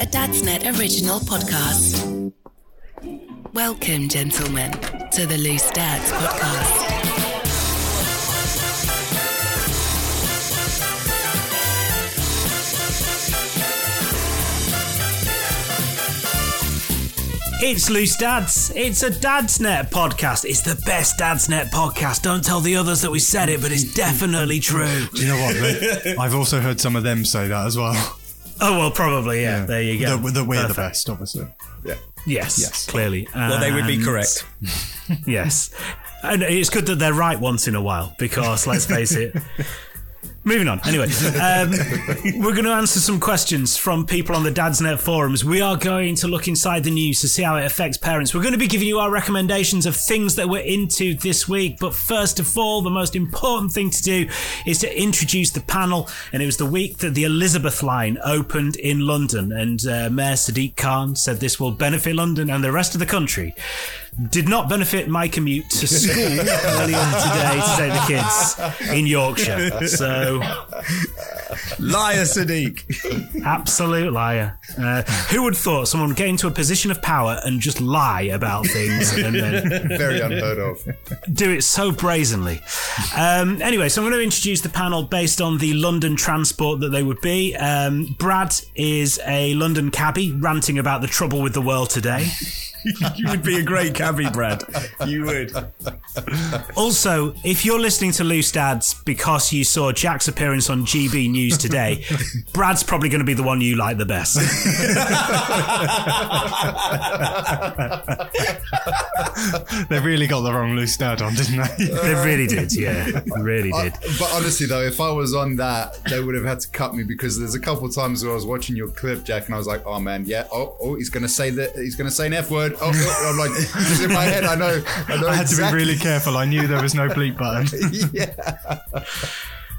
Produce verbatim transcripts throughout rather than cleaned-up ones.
a Dadsnet original podcast. Welcome, gentlemen, to the Loose Dads podcast. It's Loose Dads. It's a Dadsnet podcast. It's the best Dadsnet podcast. Don't tell the others that we said it, but it's definitely true. Do you know what, Luke? I've also heard some of them say that as well. Oh, well, probably, yeah. yeah. There you go. That we're the best, obviously. Yeah. Yes, yes. Clearly. And well, they would be correct. Yes. And it's good that they're right once in a while, because, let's face it... Moving on. Anyway, um, we're going to answer some questions from people on the Dadsnet forums. We are going to look inside the news to see how it affects parents. We're going to be giving you our recommendations of things that we're into this week. But first of all, the most important thing to do is to introduce the panel. And it was the week that the Elizabeth Line opened in London. And uh, Mayor Sadiq Khan said this will benefit London and the rest of the country. Did not benefit my commute to school earlier today to take the kids in Yorkshire. So... liar, Sadiq. Absolute liar. Uh, who would have thought someone would get into a position of power and just lie about things? And then very unheard of. Do it so brazenly. Um, anyway, so I'm going to introduce the panel based on the London transport that they would be. Um, Brad is a London cabbie ranting about the trouble with the world today. You would be a great cabbie, Brad. You would. Also, if you're listening to Loose Dads because you saw Jack's appearance on G B News today, Brad's probably going to be the one you like the best. They really got the wrong Loose Dad on, didn't they? They really did, yeah. They really did. I, but honestly, though, if I was on that, they would have had to cut me, because there's a couple of times where I was watching your clip, Jack, and I was like, oh, man, yeah, oh, oh he's going to say that, he's going to say an F word. Oh, I'm like, it's in my head. I know. I know I had exactly. to be really careful. I knew there was no bleep button. Yeah.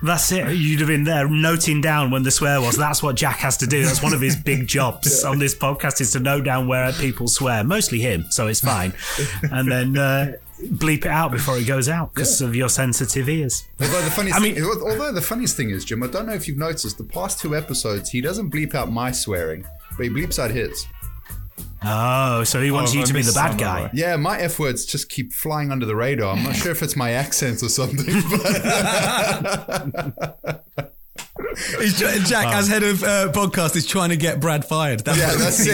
That's it. You'd have been there noting down when the swear was. That's what Jack has to do. That's one of his big jobs on this podcast, is to note down where people swear. Mostly him, so it's fine. And then uh, bleep it out before it goes out, because yeah. of your sensitive ears. Although the funniest I mean, thing, although the funniest thing is, Jim, I don't know if you've noticed, the past two episodes, he doesn't bleep out my swearing, but he bleeps out his. Oh, so he wants oh, you I to be the bad guy. Right. Yeah, my F words just keep flying under the radar. I'm not sure if it's my accent or something. But He's tra- Jack, oh. as head of uh, podcast, is trying to get Brad fired. That's yeah, that's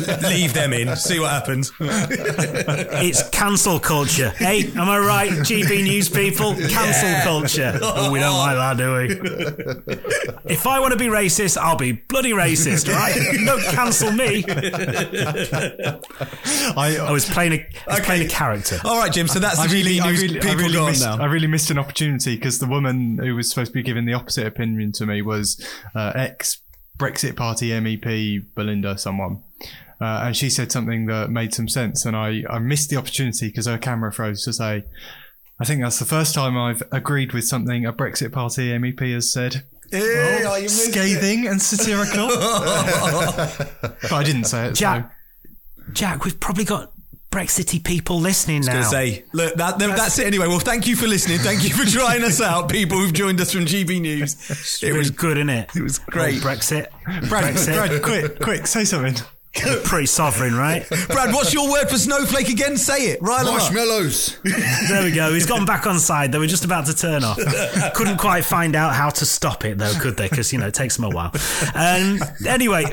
it. Like, yeah. Leave them in. See what happens. It's cancel culture. Hey, am I right, G B News people? Cancel yeah. culture. Oh, we don't like that, do we? If I want to be racist, I'll be bloody racist, right? Don't cancel me. I, I was playing a, I was okay. playing a character. All right, Jim. So that's I the really, G B News really, people really gone missed, now. I really missed an opportunity, because the woman who was supposed to be giving the opposite opinion to me was uh, ex-Brexit Party M E P Belinda someone, uh, and she said something that made some sense, and I, I missed the opportunity because her camera froze to say, I think that's the first time I've agreed with something a Brexit Party M E P has said. Hey, oh, you scathing it? And satirical. But I didn't say it. Jack, so. Jack, we've probably got Brexity people listening now. I was going to say, look, that, that, that's it anyway. Well, thank you for listening. Thank you for trying us out, people who've joined us from G B News. It, it was, was good, innit? It was great. Oh, Brexit. Brad, Brexit. Brad, quick, quick, say something. You're pretty sovereign, right? Brad, what's your word for snowflake again? Say it. Right, marshmallows. There we go. He's gone back on side. They were just about to turn off. Couldn't quite find out how to stop it, though, could they? Because, you know, it takes them a while. Um, anyway...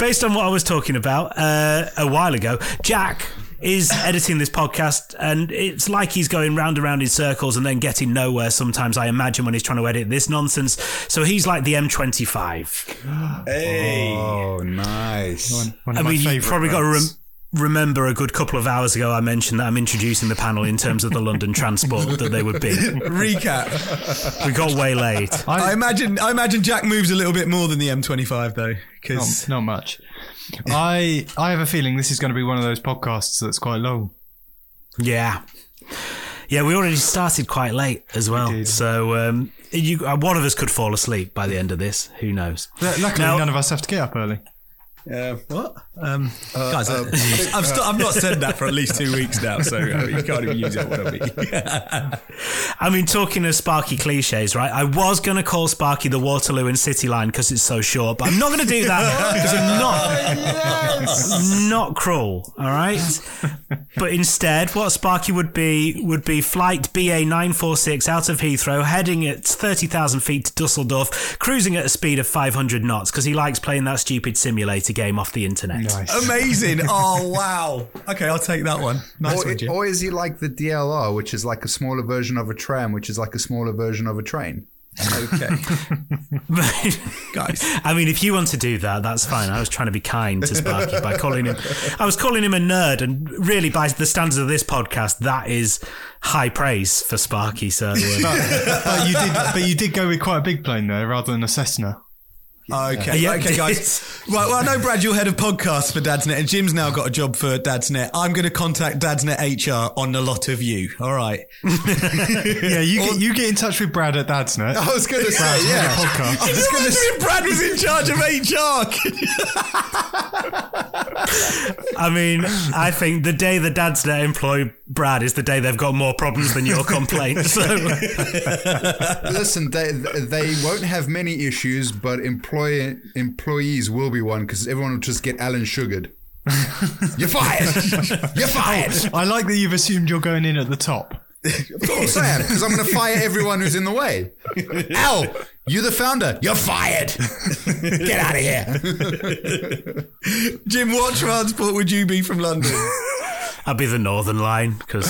Based on what I was talking about uh, a while ago, Jack is editing this podcast, and it's like he's going round and round in circles and then getting nowhere sometimes, I imagine, when he's trying to edit this nonsense. So he's like the M twenty-five. Hey. Oh, nice. One, one of I mean, you've probably got to rem- remember a good couple of hours ago I mentioned that I'm introducing the panel in terms of the London transport that they would be. Recap. We got way late. I, I imagine I imagine Jack moves a little bit more than the M twenty-five, though. Cause not, not much. I I have a feeling this is going to be one of those podcasts that's quite long. Yeah. Yeah, we already started quite late as well. We did. So um, you, one of us could fall asleep by the end of this. Who knows? Luckily, now, none of us have to get up early. Uh, what? Um, uh, Guys, uh, I've, I've, st- I've not said that for at least two weeks now, so uh, you can't even use that one on me. I mean, talking of Sparky cliches, right? I was going to call Sparky the Waterloo and City Line because it's so short, but I'm not going to do that because I'm not, yes! not cruel, all right? But instead, what Sparky would be would be flight B A nine forty-six out of Heathrow, heading at thirty thousand feet to Dusseldorf, cruising at a speed of five hundred knots because he likes playing that stupid simulator game off the internet. Nice. Amazing. Oh, wow. Okay, I'll take that one. Nice. Or, it, or is he like the D L R, which is like a smaller version of a tram, which is like a smaller version of a train? Okay. Guys. I mean, if you want to do that, that's fine. I was trying to be kind to Sparky by calling him... I was calling him a nerd, and really, by the standards of this podcast, that is high praise for Sparky, certainly. but, but, you did, but you did go with quite a big plane, though, rather than a Cessna. Okay, yeah, okay, guys. Right, well, I know, Brad, you're head of podcasts for Dadsnet, and Jim's now got a job for Dadsnet. I'm going to contact Dadsnet H R on the lot of you. All right. yeah, you or, get, you get in touch with Brad at Dadsnet. I was going to say, yeah. Podcast. I was going to say Brad was in charge of H R. I mean, I think the day the Dadsnet employ Brad is the day they've got more problems than your complaints. So. Listen, they they won't have many issues, but employ. Employees will be one because everyone will just get Alan sugared. You're fired. You're fired. Oh, I like that you've assumed you're going in at the top. Of course I am, because I'm going to fire everyone who's in the way. Al, you're the founder. You're fired. Get out of here. Jim, what transport would you be from London? I'd be the Northern Line because...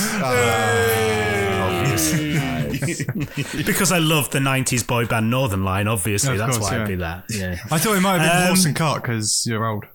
because I love the nineties boy band Northern Line, obviously. Yeah, that's course, why yeah. I'd be that. Yeah. I thought it might have been um, horse and cart because you're old.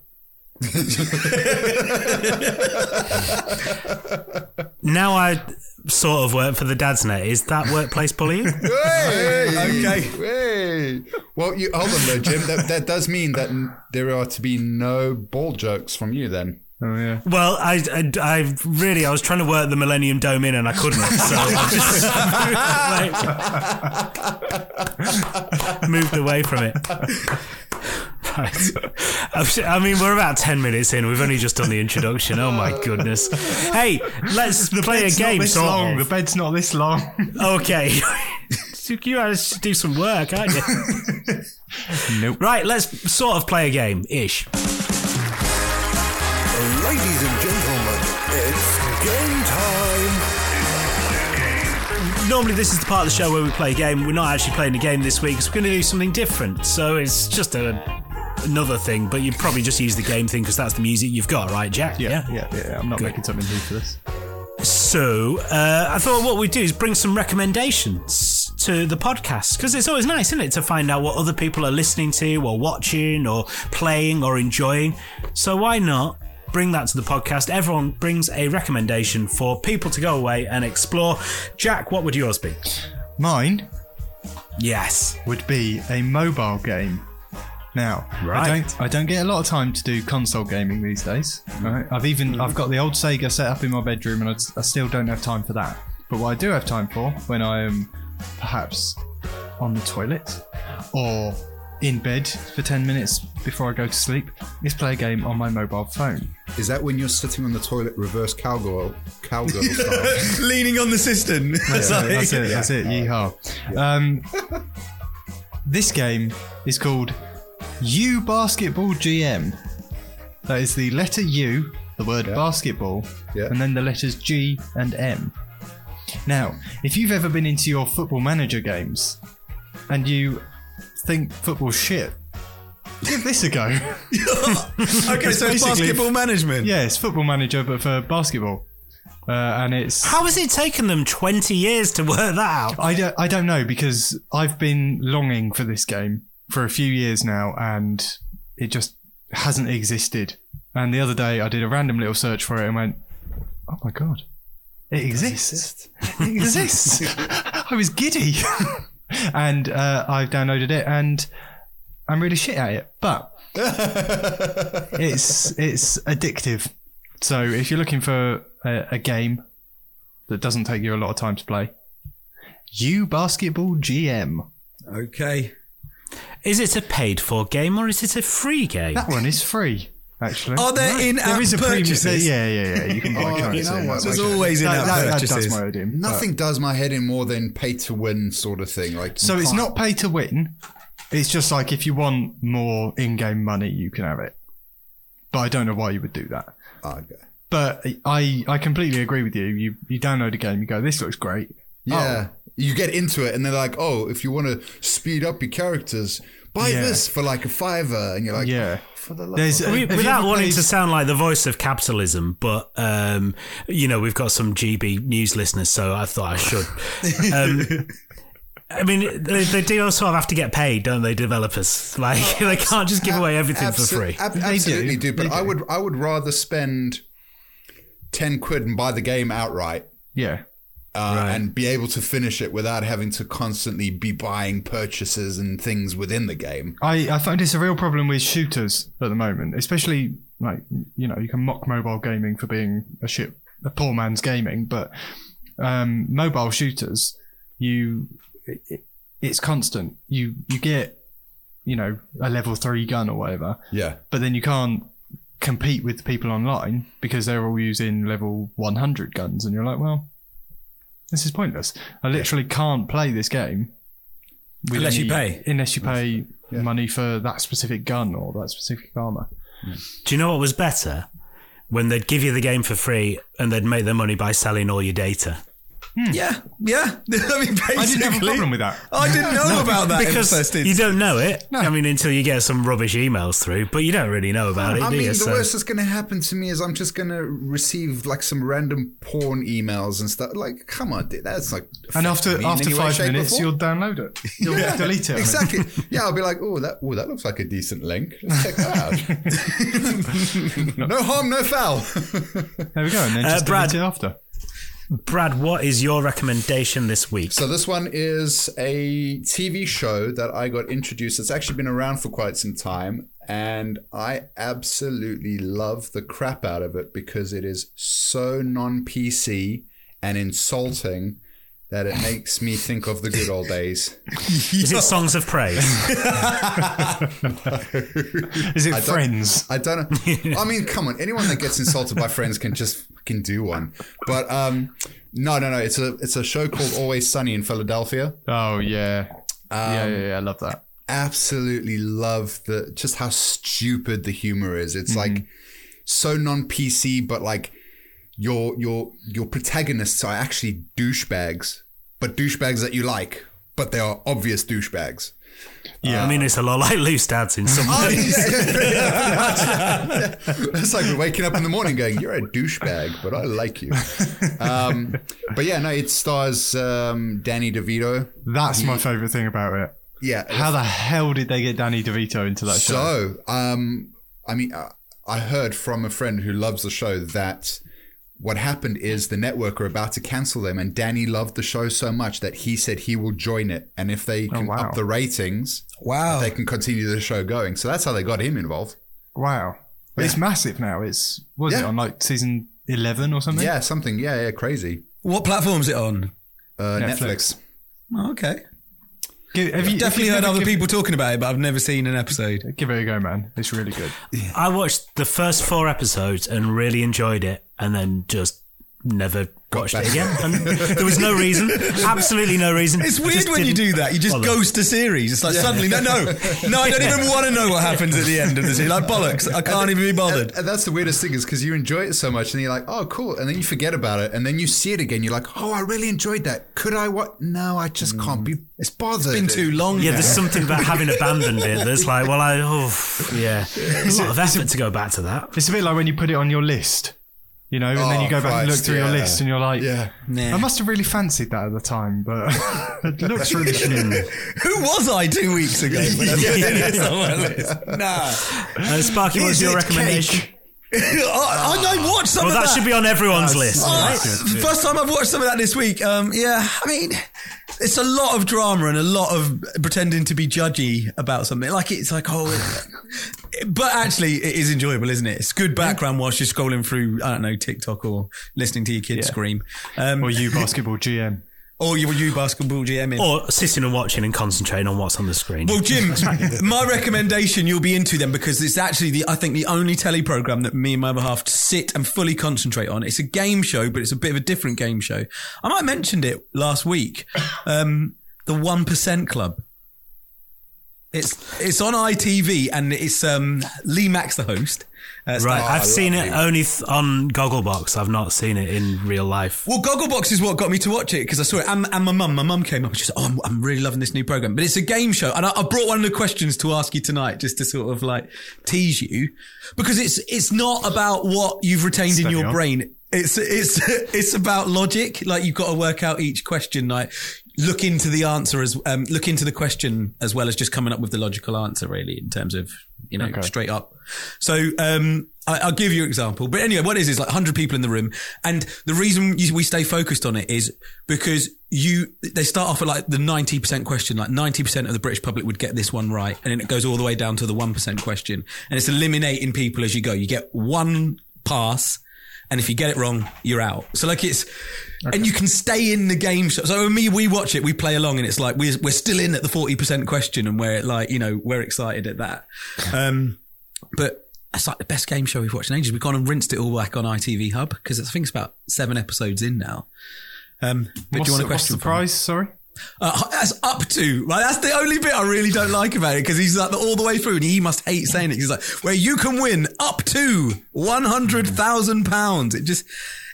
Now I sort of work for the Dadsnet. Is that workplace bullying? Hey, okay. Hey. Well, you, hold on though, Jim. That, that does mean that there are to be no ball jokes from you then. Oh, yeah. Well, I, I, I really, I was trying to work the Millennium Dome in and I couldn't, so I just like, moved away from it. Right. I mean, we're about ten minutes in. We've only just done the introduction. Oh, my goodness. Hey, let's the play a game. Not this long. The bed's not this long. Okay. You guys do some work, aren't you? Nope. Right, let's sort of play a game-ish. Ladies and gentlemen, it's game time. Normally this is the part of the show where we play a game. We're not actually playing a game this week because we're going to do something different. So it's just a, another thing, but you probably just use the game thing because that's the music you've got, right, Jack? Yeah, yeah, yeah. yeah. I'm not Good. making something new for this. So uh, I thought what we'd do is bring some recommendations to the podcast because it's always nice, isn't it, to find out what other people are listening to or watching or playing or enjoying. So why not bring that to the podcast? Everyone brings a recommendation for people to go away and explore. Jack, what would yours be? Mine? Yes. Would be a mobile game. Now, right. I don't I don't get a lot of time to do console gaming these days. Right? I've even mm-hmm. I've got the old Sega set up in my bedroom and I, I still don't have time for that. But what I do have time for when I am perhaps on the toilet or in bed for ten minutes before I go to sleep is play a game on my mobile phone. Is that when you're sitting on the toilet reverse cowgirl cowgirl style? Leaning on the cistern. Yeah, that's, no, that's it, that's it, yeehaw. Yeah. Um, this game is called U Basketball G M. That is the letter U, the word yeah. basketball, yeah. and then the letters G and M. Now, if you've ever been into your football manager games and you think football shit, give this a go. Okay, so it's basketball management. Yeah, it's football manager, but for basketball. Uh, and it's how has it taken them twenty years to work that out? I don't, I don't know, because I've been longing for this game for a few years now, and it just hasn't existed. And the other day, I did a random little search for it and went, "Oh my god, it exists! It exists!" I was giddy. And uh, I've downloaded it, and I'm really shit at it, but it's it's addictive. So if you're looking for a, a game that doesn't take you a lot of time to play, U Basketball G M. Okay. Is it a paid-for game or is it a free game? That one is free, actually. Are there right. in-app there is a purchases? Premium, yeah, yeah, yeah. You can buy oh, currency. You know what? There's always in-app that, that, purchases. That does my head in, Nothing but. does my head in more than pay-to-win sort of thing. Like, so it's not pay-to-win. It's just like if you want more in-game money, you can have it. But I don't know why you would do that. Oh, okay. But I, I completely agree with you. You you download a game, you go, this looks great. Yeah. Oh. You get into it and they're like, oh, if you want to speed up your characters, buy yeah. this for like a fiver. And you're like, yeah. for the love of... I mean, without wanting played... to sound like the voice of capitalism, but, um, you know, we've got some G B News listeners, so I thought I should. um, I mean, they, they do sort of have to get paid, don't they, developers? Like, oh, they can't just give ab- away everything abso- for free. Ab- absolutely they do, do but do. I would I would rather spend ten quid and buy the game outright. Yeah. Uh, right. And be able to finish it without having to constantly be buying purchases and things within the game. I, I find it's a real problem with shooters at the moment, especially, like, you know, you can mock mobile gaming for being a shit, a poor man's gaming, but um, mobile shooters, you, it, it's constant. You, you get, you know, a level three gun or whatever. Yeah. But then you can't compete with people online because they're all using level one hundred guns, and you're like, well, this is pointless. I literally can't play this game unless any, you pay. Unless you pay yeah. money for that specific gun or that specific armor. Do you know what was better? When they'd give you the game for free and they'd make their money by selling all your data. Hmm. Yeah, yeah. I mean, basically, I didn't have a problem with that. I didn't know no, about that because in the first you don't know it. No. I mean, until you get some rubbish emails through, but you don't really know about I, it. I mean, you, the so. worst that's going to happen to me is I'm just going to receive like some random porn emails and stuff. Like, come on, dude, that's like. And after after five minutes, before. you'll download it. You'll yeah, delete it. Exactly. It. Yeah, I'll be like, oh, that oh, that looks like a decent link. Let's check that out. no. no harm, no foul. There we go. And then just uh, Brad, delete it after. Brad, what is your recommendation this week? So this one is a T V show that I got introduced. It's actually been around for quite some time, and I absolutely love the crap out of it because it is so non-P C and insulting that it makes me think of the good old days. Is it Songs of Praise? Is it I Friends? I don't know. I mean, come on. Anyone that gets insulted by Friends can just fucking do one. But um, no, no, no. It's a it's a show called Always Sunny in Philadelphia. Oh, yeah. Um, yeah, yeah, yeah. I love that. Absolutely love the just how stupid the humor is. It's mm-hmm. like so non-P C, but like, Your your your protagonists are actually douchebags, but douchebags that you like, but they are obvious douchebags. Yeah, uh, I mean, it's a lot like Loose Dads in some ways. It's like waking up in the morning going, you're a douchebag, but I like you. Um, but yeah, no, it stars um, Danny DeVito. That's he, my favourite thing about it. Yeah. How the hell did they get Danny DeVito into that so, show? So, um, I mean, I, I heard from a friend who loves the show that... what happened is the network are about to cancel them, and Danny loved the show so much that he said he will join it. And if they can oh, wow. up the ratings, wow. they can continue the show going. So that's how they got him involved. Wow. But yeah. It's massive now. It's, what is yeah. it on like season eleven or something? Yeah, something. Yeah, yeah, crazy. What platform is it on? Uh, Netflix. Netflix. Oh, okay. Give, have you, I've definitely heard other people it, talking about it, but I've never seen an episode. Give it a go, man. It's really good. Yeah. I watched the first four episodes and really enjoyed it, and then just never watched it again. And there was no reason. Absolutely no reason. It's weird when you do that. You just bother. ghost a series. It's like yeah. suddenly, no, no, no, I don't even want to know what happens at the end of the series. Like, bollocks. I can't and, even be bothered. And, and that's the weirdest thing is because you enjoy it so much and you're like, oh, cool. And then you forget about it. And then you see it again. You're like, oh, I really enjoyed that. Could I what? No, I just can't be It's bothered. It's been too long Yeah, now. There's something about having abandoned it that's like, well, I, oh, yeah. There's a lot of effort to go back to that. It's a bit like when you put it on your list. You know, and oh, then you go back Christ, and look through yeah. your list and you're like, yeah. nah. I must have really fancied that at the time, but it looks really shit. Who was I two weeks ago? When I yeah. on my list? Nah. Uh, Sparky, what's your recommendation? Cake? I, I don't watch some well, of that. Well, that should be on everyone's That's, list. Uh, yeah, good, first yeah. time I've watched some of that this week. Um, yeah, I mean, it's a lot of drama and a lot of pretending to be judgy about something. Like, it's like, oh, it, but actually it is enjoyable, isn't it? It's good background yeah. whilst you're scrolling through, I don't know, TikTok or listening to your kids yeah. scream. Um, or you, Basketball G M. Or were you Basketball G M in? Or sitting and watching and concentrating on what's on the screen. Well, Jim, my recommendation, you'll be into them because it's actually, the I think, the only telly programme that me and my other half sit and fully concentrate on. It's a game show, but it's a bit of a different game show. I might have mentioned it last week. Um, the one percent Club. It's it's on I T V and it's um, Lee Mack's the host. Uh, right, I've seen it only th- on Gogglebox. I've not seen it in real life. Well, Gogglebox is what got me to watch it because I saw it and, and my mum. My mum came up and she said, oh, I'm, I'm really loving this new programme. But it's a game show and I, I brought one of the questions to ask you tonight just to sort of like tease you because it's it's not about what you've retained Steady in your on. brain. It's it's it's about logic. Like you've got to work out each question. Like look into the answer as um, look into the question as well as just coming up with the logical answer. Really, in terms of you know okay. straight up. So um, I, I'll give you an example. But anyway, what it is is like one hundred people in the room, and the reason you, we stay focused on it is because you they start off at like the ninety percent question. Like ninety percent of the British public would get this one right, and then it goes all the way down to the one percent question, and it's eliminating people as you go. You get one pass. And if you get it wrong, you're out. So like it's, okay. and you can stay in the game. So, so me, we watch it, we play along and it's like, we're, we're still in at the forty percent question and we're like, you know, we're excited at that. Um, but it's like the best game show we've watched in ages. We've gone and rinsed it all back on I T V Hub because I think it's about seven episodes in now. Um, but what's do you want a question? What's the prize? Sorry. Uh, that's up to right. That's the only bit I really don't like about it because he's like all the way through, and he must hate saying it. He's like, "Where you can win up to one hundred thousand pounds." It just,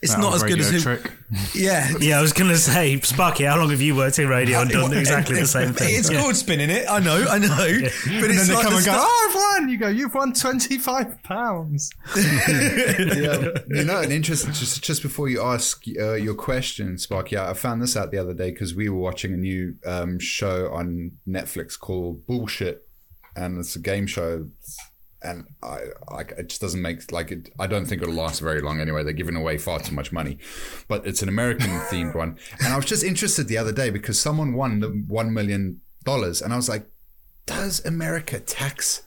it's that not as good as who. Trick. Yeah, yeah. I was gonna say, Sparky, how long have you worked in radio and done exactly the same thing? It's yeah. called spinning it. I know, I know. Yeah. But it's and then like they come the and go, st- "Oh, I've won!" You go, "You've won twenty-five pounds." yeah. You know, an interesting. Just, just before you ask uh, your question, Sparky, I found this out the other day because we were watching a new um, show on Netflix called Bullshit, and it's a game show. And I, I, it just doesn't make like it. I don't think it'll last very long anyway. They're giving away far too much money, but it's an American themed one. And I was just interested the other day because someone won the one million dollars, and I was like, "Does America tax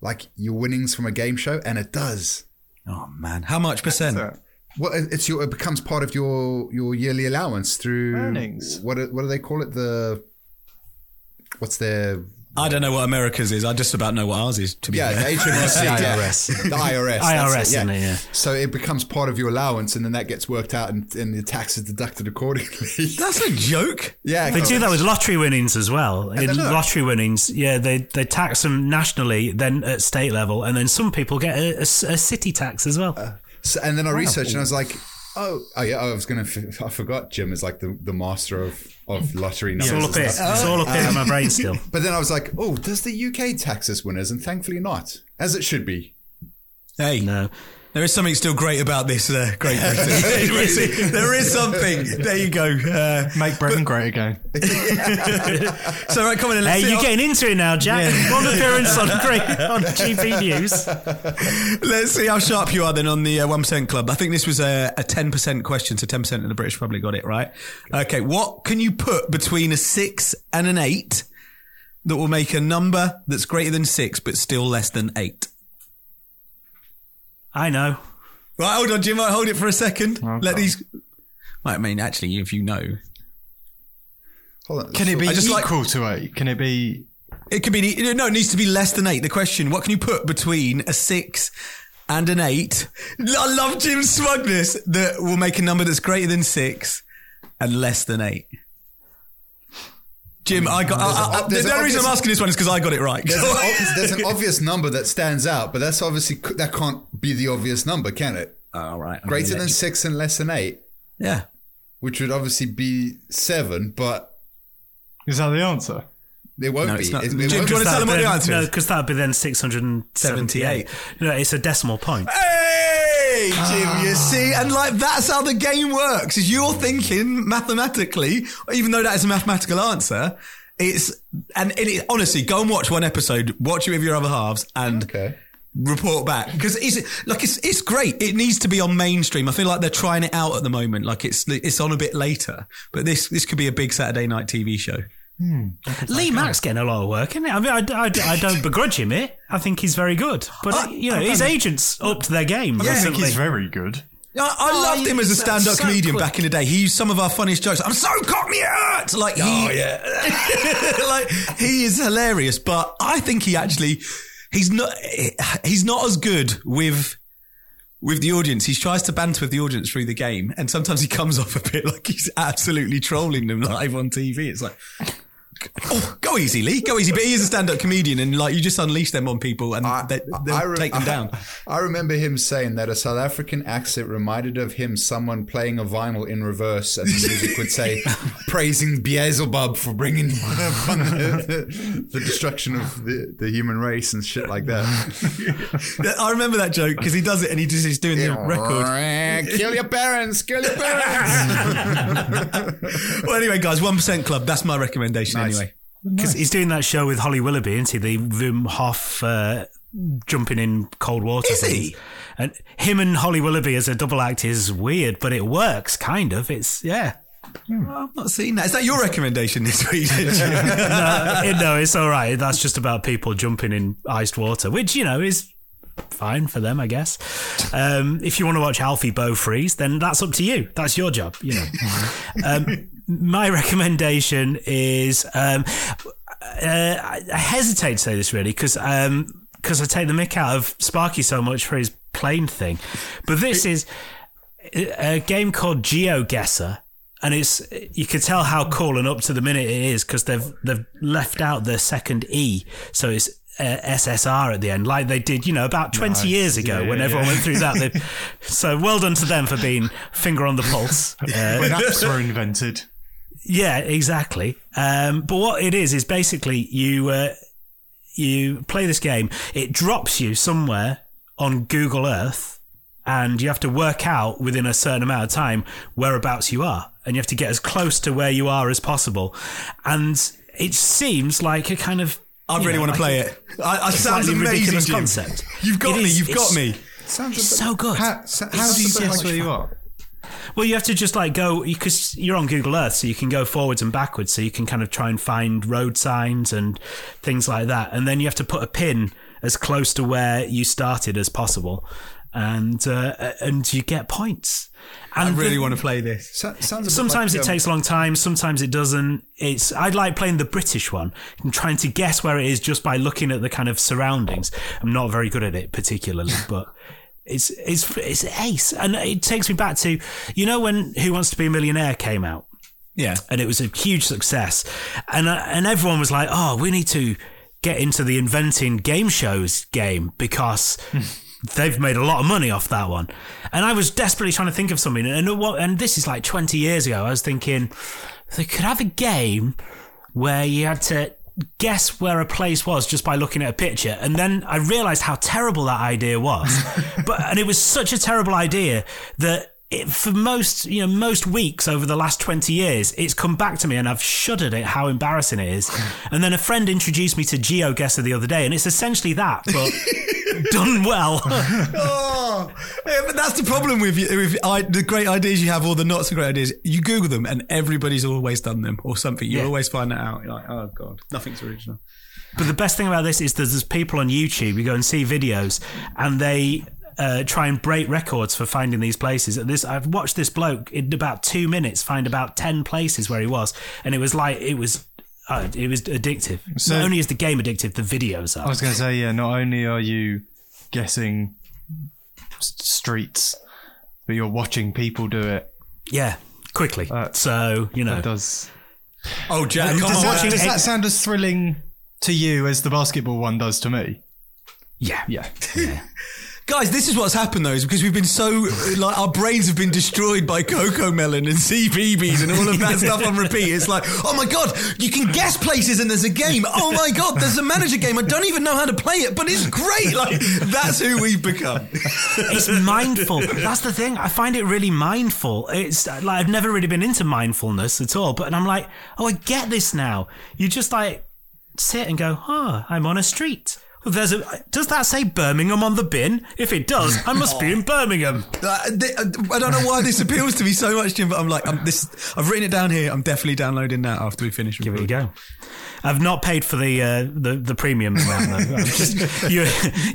like your winnings from a game show?" And it does. Oh man, how much percent? Well, it's your. It becomes part of your your yearly allowance through earnings. What what do they call it? The what's their I don't know what America's is. I just about know what ours is, to be yeah, fair. The H M R C, yeah, the I R S. The I R S. I R S, it, yeah. It, yeah. So it becomes part of your allowance, and then that gets worked out, and, and the tax is deducted accordingly. That's a joke. Yeah. They do that with lottery winnings as well. In lottery winnings, yeah, they, they tax them nationally, then at state level, and then some people get a, a, a city tax as well. Uh, so, and then I wow. researched, and I was like... Oh, oh, yeah. I was gonna. F- I forgot. Jim is like the, the master of, of lottery numbers. It's all up here. It's all up here um, in my brain still. But then I was like, oh, does the U K tax us winners? And thankfully not, as it should be. Hey, no, there is something still great about this. Uh, great Britain. there, is, there is something. There you go. Uh, Make Britain great again. So right, come on. And let's hey, you're off. Getting into it now, Jack. Yeah. One appearance on great on G B News. Let's see how sharp you are then on the uh, one percent Club. I think this was a, a ten percent question, so ten percent of the British probably got it right. Okay, what can you put between a six and an eight that will make a number that's greater than six but still less than eight? I know. Right, hold on, Jim. I hold it for a second. Okay. Let these. I mean, actually, if you know, hold on. Can it be I just equal like... to eight? Can it be? It could be. No, it needs to be less than eight. The question: what can you put between a six and an eight? I love Jim's smugness. That will make a number that's greater than six and less than eight. Jim, I, mean, I got. I, I, I, the only reason I'm asking this one is because I got it right. There's, an, there's an obvious number that stands out, but that's obviously that can't be the obvious number, can it? All oh, right. Greater than you. six and less than eight. Yeah. Which would obviously be seven, but is that the answer? It won't no, be. It's not, it, it Jim, do you want to tell them what the answer is? No, because that would be then six hundred and seventy-eight. No, it's a decimal point. Hey, Jim, ah. you see, and like that's how the game works. Is you're thinking mathematically, even though that is a mathematical answer. It's and, and it, honestly, go and watch one episode. Watch it with your other halves and. Okay. Report back because it's like it's it's great. It needs to be on mainstream. I feel like they're trying it out at the moment. Like it's it's on a bit later, but this this could be a big Saturday night T V show. Hmm. Lee Mack's getting a lot of work, isn't it? I mean, I, I, I don't begrudge him it. I think he's very good, but I, you know I, I, his I, agents upped their game. Yeah, I think he's very good. I, I oh, loved him as a stand-up so comedian quick. Back in the day. He used some of our funniest jokes. I'm so cock me hurt! Like, he, oh, yeah. like, he is hilarious, but I think he actually, he's not, he's not as good with, with the audience. He tries to banter with the audience through the game, and sometimes he comes off a bit like he's absolutely trolling them live on T V. It's like, oh, go easy, Lee, go easy. But he is a stand-up comedian, and like you just unleash them on people, and I, they, they'll I rem- take them down. I, I remember him saying that a South African accent reminded of him someone playing a vinyl in reverse, as the music would say, praising Beelzebub for bringing the, the destruction of the, the human race and shit like that. I remember that joke because he does it, and he just is doing the record. Kill your parents, kill your parents. Well, anyway, guys, one percent Club. That's my recommendation. Nice. Anyway. Because he's doing that show with Holly Willoughby, isn't he? The Wim Hof uh, jumping in cold water. Is thing. He? And him and Holly Willoughby as a double act is weird, but it works, kind of. It's, yeah. Hmm. Well, I've not seen that. Is that your recommendation this week? no, it, no, it's all right. That's just about people jumping in iced water, which, you know, is fine for them, I guess. Um, if you want to watch Alfie Beau freeze, then that's up to you. That's your job, you know. Um, my recommendation is, um, uh, I hesitate to say this really because um, because I take the mick out of Sparky so much for his plane thing, but this is a game called GeoGuessr, and it's you can tell how cool and up to the minute it is because they've they've left out the second E, so it's Uh, S S R at the end, like they did, you know, about twenty nice. years ago yeah, when yeah, everyone yeah. went through that. They, so well done to them for being finger on the pulse. Uh, when apps were invented. Yeah, exactly. Um, but what it is, is basically you, uh, you play this game, it drops you somewhere on Google Earth, and you have to work out within a certain amount of time whereabouts you are, and you have to get as close to where you are as possible. And it seems like a kind of I really you know, want to play it. I, I sounds amazing, Jim. Concept. You've got it me. Is, you've got me. Sounds it's so good. How, so, how do you guess where you are? Well, you have to just like go because you're on Google Earth, so you can go forwards and backwards, so you can kind of try and find road signs and things like that. And then you have to put a pin as close to where you started as possible, and uh, and you get points. And I really the, want to play this. So, sometimes like, it um, takes a long time. Sometimes it doesn't. It's I like playing the British one and trying to guess where it is just by looking at the kind of surroundings. I'm not very good at it particularly, but it's it's it's ace. And it takes me back to, you know, when Who Wants to Be a Millionaire came out. Yeah, and it was a huge success, and and everyone was like, oh, we need to get into the inventing game shows game because. They've made a lot of money off that one. And I was desperately trying to think of something. And and this is like twenty years ago. I was thinking, they could have a game where you had to guess where a place was just by looking at a picture. And then I realised how terrible that idea was. but And it was such a terrible idea that it, for most, you know, most weeks over the last twenty years, it's come back to me and I've shuddered at how embarrassing it is. And then a friend introduced me to GeoGuessr the other day, and it's essentially that, but... done well. oh, yeah, but that's the problem with, you, with I, the great ideas you have or the not so great ideas. You Google them and everybody's always done them or something. You yeah. always find that out. You're like, oh, God, nothing's original. But the best thing about this is there's, there's people on YouTube, you go and see videos and they uh, try and break records for finding these places. This I've watched this bloke in about two minutes find about ten places where he was, and it was like, it was... Oh, it was addictive. So, not only is the game addictive, the videos are. I was going to say, yeah, not only are you guessing streets, but you're watching people do it. Yeah, quickly. Uh, so, you know. That does. Oh, Jack, does, on, that, does that sound as thrilling to you as the basketball one does to me? Yeah. Yeah. yeah. Guys, this is what's happened though, is because we've been so, like, our brains have been destroyed by Coco Melon and C B Bs and all of that stuff on repeat. It's like, oh my God, you can guess places and there's a game. Oh my God, there's a manager game. I don't even know how to play it, but it's great. Like, that's who we've become. It's mindful. That's the thing. I find it really mindful. It's like, I've never really been into mindfulness at all, but and I'm like, oh, I get this now. You just like sit and go, oh, I'm on a street. There's a. Does that say Birmingham on the bin? If it does, I must oh. be in Birmingham. I don't know why this appeals to me so much, Jim, but I'm like, I'm this. I've written it down here. I'm definitely downloading that after we finish. Give it a go. I've not paid for the uh, the, the premium amount, though. Just, you,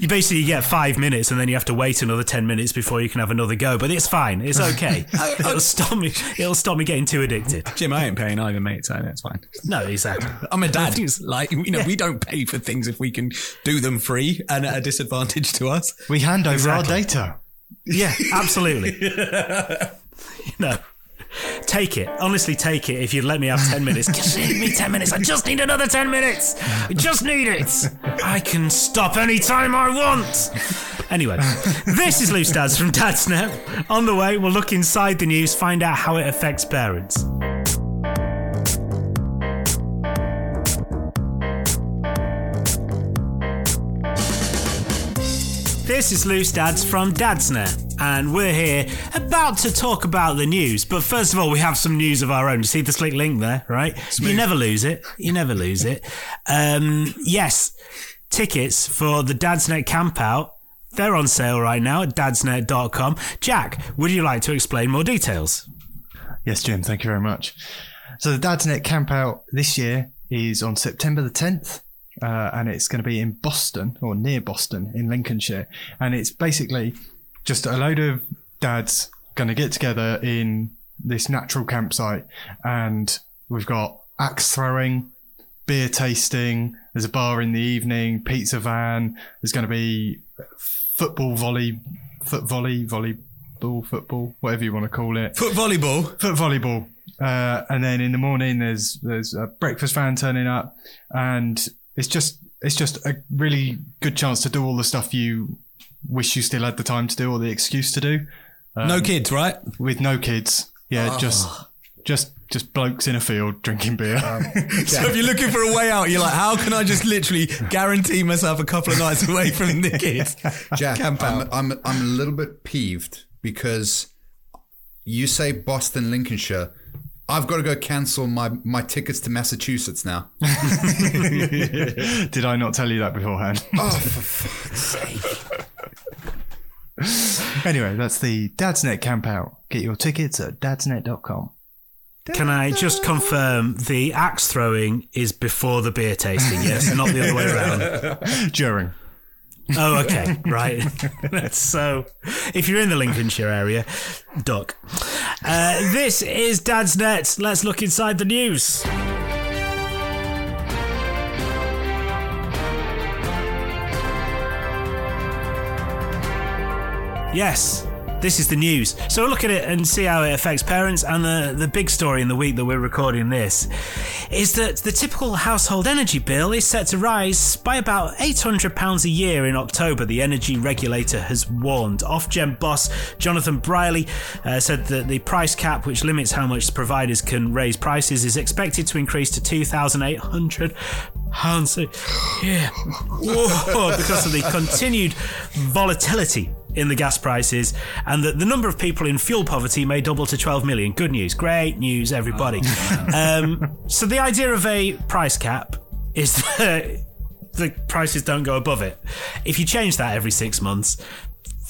you basically get five minutes and then you have to wait another ten minutes before you can have another go. But it's fine. It's okay. It'll stop me. It'll stop me getting too addicted. Jim, I ain't paying either, mate. So that's fine. No, exactly. I'm a dad. Like, you know, yeah. we don't pay for things if we can do them free and at a disadvantage to us. We hand over exactly. our data. Yeah, absolutely. You know. Take it. Honestly, take it. If you'd let me have ten minutes. Just leave me ten minutes. I just need another ten minutes. I just need it. I can stop any time I want. Anyway, this is Loose Dads from Dadsnet. On the way, we'll look inside the news, find out how it affects parents. This is Loose Dads from Dadsnet, and we're here about to talk about the news. But first of all, we have some news of our own. You see the slick link there, right? Smooth. You never lose it. You never lose it. Um, yes, tickets for the Dadsnet camp out. They're on sale right now at dadsnet dot com. Jack, would you like to explain more details? Yes, Jim. Thank you very much. So the Dadsnet camp out this year is on September the tenth. Uh, and it's going to be in Boston, or near Boston, in Lincolnshire. And it's basically just a load of dads going to get together in this natural campsite. And we've got axe throwing, beer tasting. There's a bar in the evening, pizza van. There's going to be football volley, foot volley, volleyball, football, whatever you want to call it. Foot volleyball. Foot volleyball. Uh, and then in the morning, there's, there's a breakfast van turning up, and It's just it's just a really good chance to do all the stuff you wish you still had the time to do or the excuse to do. Um, no kids, right? With no kids. Yeah, oh. just just just blokes in a field drinking beer. Um, yeah. So if you're looking for a way out, you're like, how can I just literally guarantee myself a couple of nights away from the kids? Jack, Camp out. I'm, I'm I'm a little bit peeved because you say Boston, Lincolnshire. I've got to go cancel my, my tickets to Massachusetts now. Did I not tell you that beforehand? Oh, for fuck's sake. Anyway, that's the Dadsnet Camp Out. Get your tickets at dadsnet dot com. Can I just confirm the axe throwing is before the beer tasting, yes? Not the other way around. During. Oh, okay, right. So, if you're in the Lincolnshire area, duck. Uh, this is Dadsnet. Let's look inside the news. Yes, this is the news. So we'll look at it and see how it affects parents. And the, the big story in the week that we're recording this is that the typical household energy bill is set to rise by about eight hundred pounds a year in October. The energy regulator has warned. Ofgem boss Jonathan Briley uh, said that the price cap, which limits how much providers can raise prices, is expected to increase to two thousand eight hundred pounds a year. Whoa, because of the continued volatility in the gas prices, and that the number of people in fuel poverty may double to twelve million. Good news. Great news, everybody. Oh, wow. um, so the idea of a price cap is that the prices don't go above it. If you change that every six months,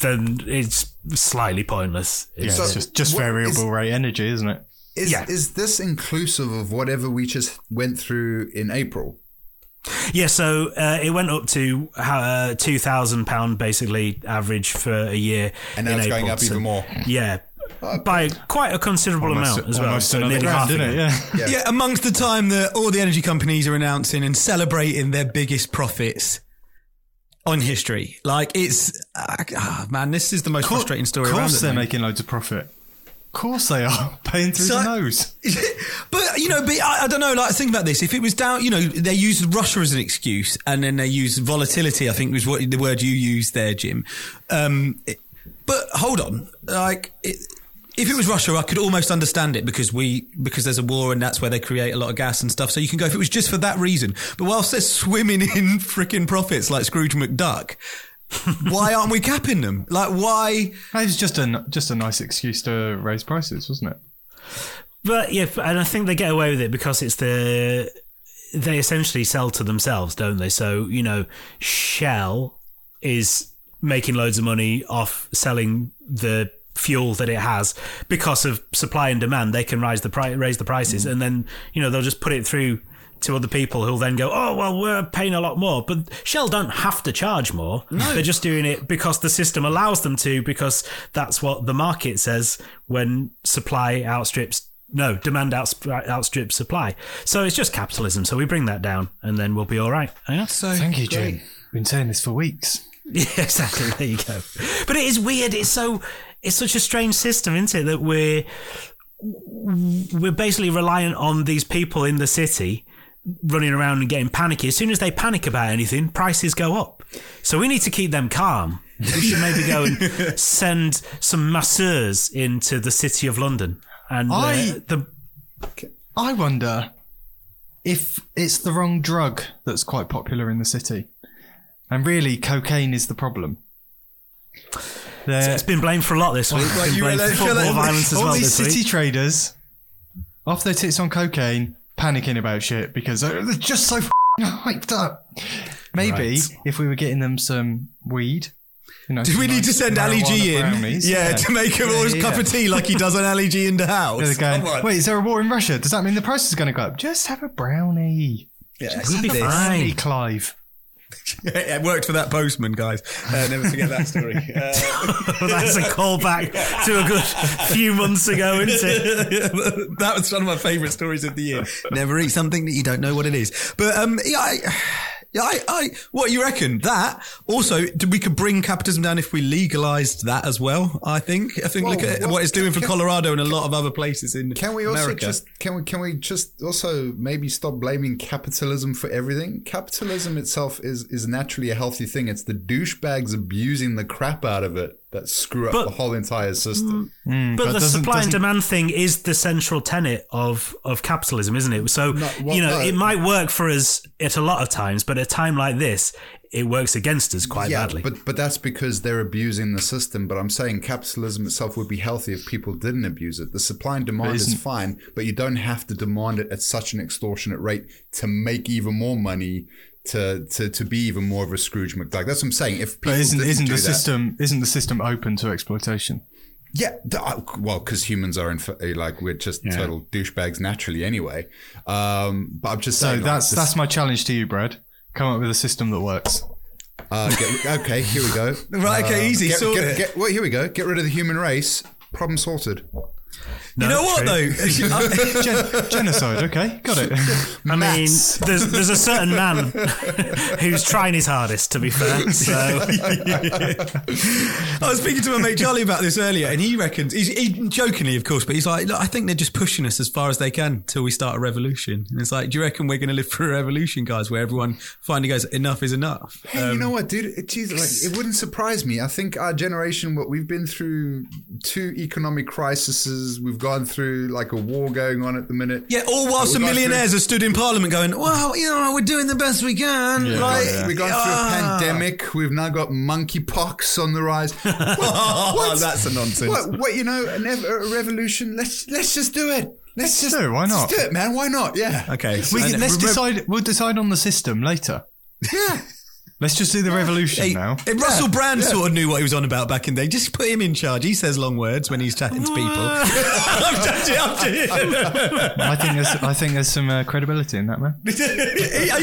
then it's slightly pointless. Yeah, so it's just, just variable is, rate energy, isn't it? Is, yeah. Is this inclusive of whatever we just went through in April? Yeah, so uh, it went up to uh, two thousand pounds basically average for a year. And now in it's April, going up so, even more. Yeah, oh, by quite a considerable almost, amount as well. So nearly half, didn't it? Yeah. Yeah. yeah, amongst the time that all the energy companies are announcing and celebrating their biggest profits on history. Like, it's... Uh, oh, man, this is the most course, frustrating story around it. Of course they're making loads of profit. Of course they are, paying through so, the nose. But, you know, but I, I don't know, like, think about this. If it was down, you know, they used Russia as an excuse, and then they used volatility, I think was what the word you used there, Jim. Um, it, but hold on, like, it, if it was Russia, I could almost understand it because we because there's a war and that's where they create a lot of gas and stuff. So you can go, if it was just for that reason. But whilst they're swimming in frickin' profits like Scrooge McDuck, why aren't we capping them? Like, why? It was just a just a nice excuse to raise prices, wasn't it? But yeah, and I think they get away with it because it's the they essentially sell to themselves, don't they? So, you know, Shell is making loads of money off selling the fuel that it has because of supply and demand. They can raise the price, raise the prices, mm. and then, you know, they'll just put it through to other people who'll then go, oh, well, we're paying a lot more. But Shell don't have to charge more. No. They're just doing it because the system allows them to, because that's what the market says when supply outstrips, no, demand outstrips supply. So it's just capitalism. So we bring that down and then we'll be all right. Yeah? So Thank you, Jim. We've been saying this for weeks. Yeah, exactly. There you go. But it is weird. It's so, it's such a strange system, isn't it? That we're, we're basically reliant on these people in the city running around and getting panicky. As soon as they panic about anything, prices go up. So we need to keep them calm. We should maybe go and send some masseurs into the city of London. And I, uh, the I wonder if it's the wrong drug that's quite popular in the city, and really cocaine is the problem. They're, so it's been blamed for a lot this week. Like, you really feel like violence as all well these city week. Traders off their tits on cocaine, panicking about shit because they're just so f***ing hyped up. Maybe right. if we were getting them some weed. You know, do we need to send Ali G in? Brownies, yeah, yeah, to make him yeah, his yeah. cup of tea like he does on Ali G in the house. Going, wait, is there a war in Russia? Does that mean the price is going to go up? Just have a brownie. Yeah, just have be a this. brownie, Clive. It worked for that postman, guys. Uh, never forget that story. Uh, that's a callback to a good few months ago, isn't it? That was one of my favourite stories of the year. Never eat something that you don't know what it is. But um, yeah, I, yeah, I, I, what you reckon? That also, we could bring capitalism down if we legalised that as well. I think. I think well, look at well, what it's doing can, for Colorado can, and a lot of other places in America. Can we also America. just can we can we just also maybe stop blaming capitalism for everything? Capitalism itself is. is naturally a healthy thing. It's the douchebags abusing the crap out of it that screw up but, the whole entire system. Mm, but, but the doesn't, supply doesn't... and demand thing is the central tenet of, of capitalism, isn't it? So, no, well, you know, no. it might work for us at a lot of times, but at a time like this, it works against us quite yeah, badly. But, but that's because they're abusing the system. But I'm saying capitalism itself would be healthy if people didn't abuse it. The supply and demand is fine, but you don't have to demand it at such an extortionate rate to make even more money To, to, to be even more of a Scrooge McDuck. That's what I'm saying. If people but isn't isn't the that, system isn't the system open to exploitation? Yeah, well, because humans are in, like we're just yeah. total douchebags naturally anyway. Um, but I'm just so saying. So that's like, that's my challenge to you, Brad. Come up with a system that works. Uh, get, okay, here we go. Right, okay, uh, easy. Get, sort get, it. Get, well, here we go. Get rid of the human race. Problem sorted. No, you know what, true. though? Gen- genocide, okay. Got it. I mean, there's, there's a certain man who's trying his hardest, to be fair. So. I was speaking to my mate Charlie about this earlier, and he reckons, he's, he jokingly, of course, but he's like, look, I think they're just pushing us as far as they can till we start a revolution. And it's like, do you reckon we're going to live through a revolution, guys, where everyone finally goes, enough is enough? Hey, um, you know what, dude? It, geez, like, it wouldn't surprise me. I think our generation, what we've been through two economic crises, we've gone through like a war going on at the minute. Yeah, all whilst the millionaires through- are stood in Parliament going, well, you know, we're doing the best we can. Yeah, like, yeah. We've gone through ah. a pandemic. We've now got monkeypox on the rise. What? What? That's a nonsense. What, what you know, an ev- a revolution? Let's let's just do it. Let's, let's just do it. Why not? Let's do it, man. Why not? Yeah. Okay. We can, let's re- decide. We'll decide on the system later. Yeah. Let's just do the revolution hey, now. If Russell yeah, Brand yeah. sort of knew what he was on about back in the day. Just put him in charge. He says long words when he's chatting to people. I think there's, I think there's some uh, credibility in that, man. he,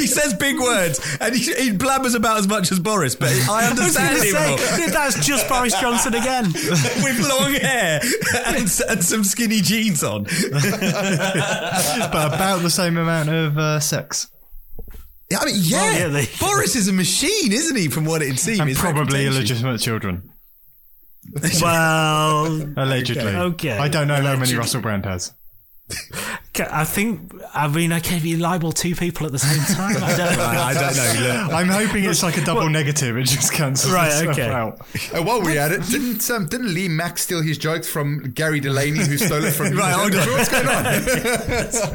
he says big words and he, he blabbers about as much as Boris, but I understand him. Say, that's just Boris Johnson again. With long hair and, and some skinny jeans on. But about the same amount of uh, sex. I mean, yeah, oh, yeah they... Boris is a machine, isn't he, from what it seems? And probably illegitimate children. Well... Allegedly. Okay. okay. I don't know Allegedly. how many Russell Brand has. I think, I mean, I can't be liable two people at the same time. I don't know. I don't know. Look. I'm hoping it's like a double well, negative. It just cancels right, stuff okay. out. Uh, while we had it, didn't um, didn't Lee Mack steal his joke from Gary Delaney, who stole it from? Right, hold on. What's going on?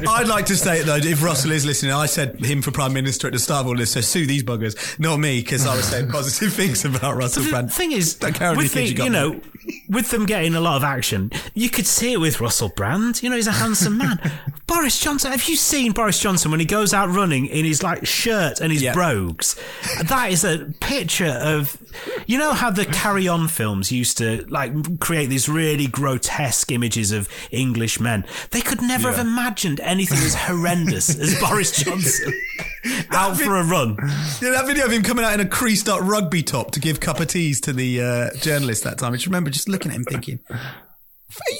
I'd like to say it though, if Russell is listening, I said him for Prime Minister at the start of all this. So sue these buggers, not me, because I was saying positive things about Russell Brand. The thing is, with the, you, you know, with them getting a lot of action, you could see it with Russell Brand. You know, he's a handsome man. Boris Johnson, have you seen Boris Johnson when he goes out running in his like shirt and his yep. brogues? That is a picture of, you know how the Carry On films used to like create these really grotesque images of English men? They could never yeah. have imagined anything as horrendous as Boris Johnson out vid- for a run. Yeah, that video of him coming out in a creased up rugby top to give cup of teas to the uh, journalist that time. I just remember just looking at him thinking, are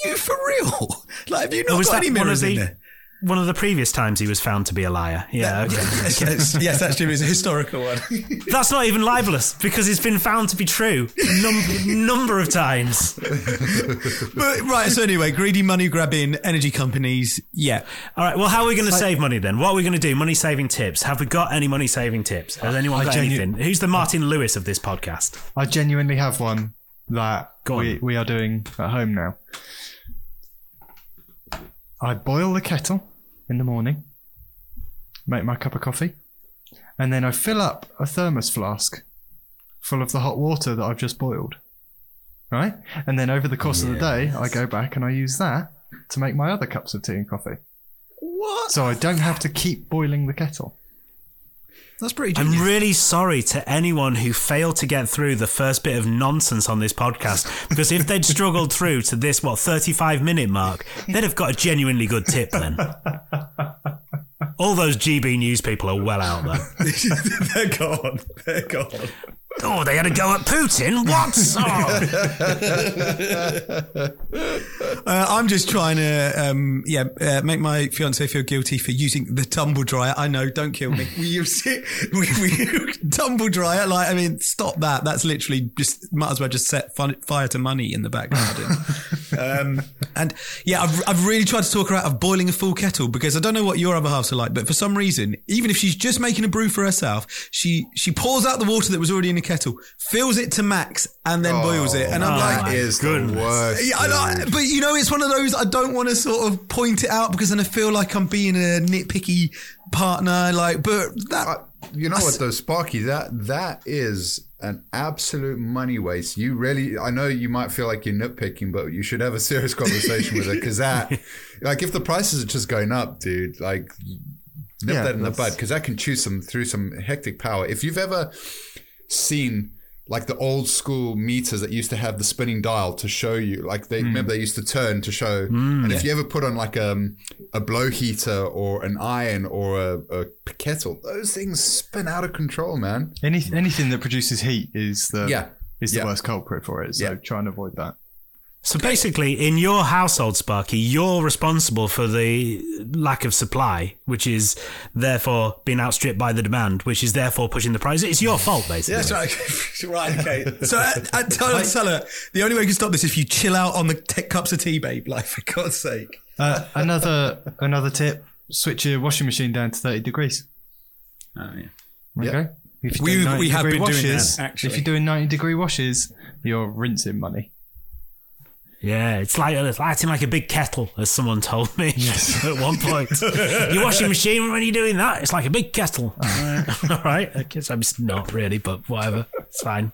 you for real? Like, have you not oh, got any mirrors the- in there? One of the previous times he was found to be a liar. Yeah, okay. yes, yes, yes, actually, it was a historical one. That's not even libelous, because it's been found to be true a num- number of times. But, right, so anyway, greedy money-grabbing energy companies, yeah. All right, well, how are we going to like, save money then? What are we going to do? Money-saving tips. Have we got any money-saving tips? Has anyone I got genu- anything? Who's the Martin Lewis of this podcast? I genuinely have one that on. we, we are doing at home now. I boil the kettle in the morning, make my cup of coffee, and then I fill up a thermos flask full of the hot water that I've just boiled, right? And then over the course yes. of the day, I go back and I use that to make my other cups of tea and coffee. What? So I don't have to keep boiling the kettle. That's pretty genius. I'm really sorry to anyone who failed to get through the first bit of nonsense on this podcast, because if they'd struggled through to this, what, thirty-five minute mark, they'd have got a genuinely good tip then. All those G B News people are well out there. They're gone. They're gone. Oh, they had a go at Putin? What? Oh. uh, I'm just trying to um, yeah, uh, make my fiancé feel guilty for using the tumble dryer. I know, don't kill me. We use it. We, we tumble dryer. Like, I mean, stop that. That's literally just, might as well just set fun, fire to money in the back garden. um, and yeah, I've, I've really tried to talk her out of boiling a full kettle, because I don't know what your other halves are like, but for some reason, even if she's just making a brew for herself, she, she pours out the water that was already in a kettle, fills it to max, and then oh, boils it. And I'm like, it's the worst. Yeah, I, but you know, it's one of those, I don't want to sort of point it out, because then I feel like I'm being a nitpicky partner. Like, but that, I, you know I, what though, Sparky, that that is an absolute money waste. You really, I know you might feel like you're nitpicking, but you should have a serious conversation with it, because that, like, if the prices are just going up, dude, like, nip yeah, that in the bud, because that can chew some through some hectic power. If you've ever seen like the old school meters that used to have the spinning dial to show you, like they mm. remember they used to turn to show. Mm, and yeah. if you ever put on like um, a blow heater or an iron or a, a kettle, those things spin out of control, man. Any, anything that produces heat is the yeah. is the yeah. worst culprit for it. So yeah. try and avoid that. So basically, in your household, Sparky, you're responsible for the lack of supply, which is therefore being outstripped by the demand, which is therefore pushing the price. It's your fault, basically. Yeah, that's right. Right, okay. So at, at Teller, the only way you can stop this is if you chill out on the t- cups of tea, babe, like, for God's sake. Uh, another another tip, switch your washing machine down to thirty degrees. Oh, yeah. Okay. Yep. If you're doing we we have been washes, doing that, actually. If you're doing ninety degree washes, you're rinsing money. Yeah, it's like it's acting like a big kettle, as someone told me yes. at one point. Your washing machine, when you're doing that, it's like a big kettle. Uh, all right, I guess I'm not really, but whatever, it's fine.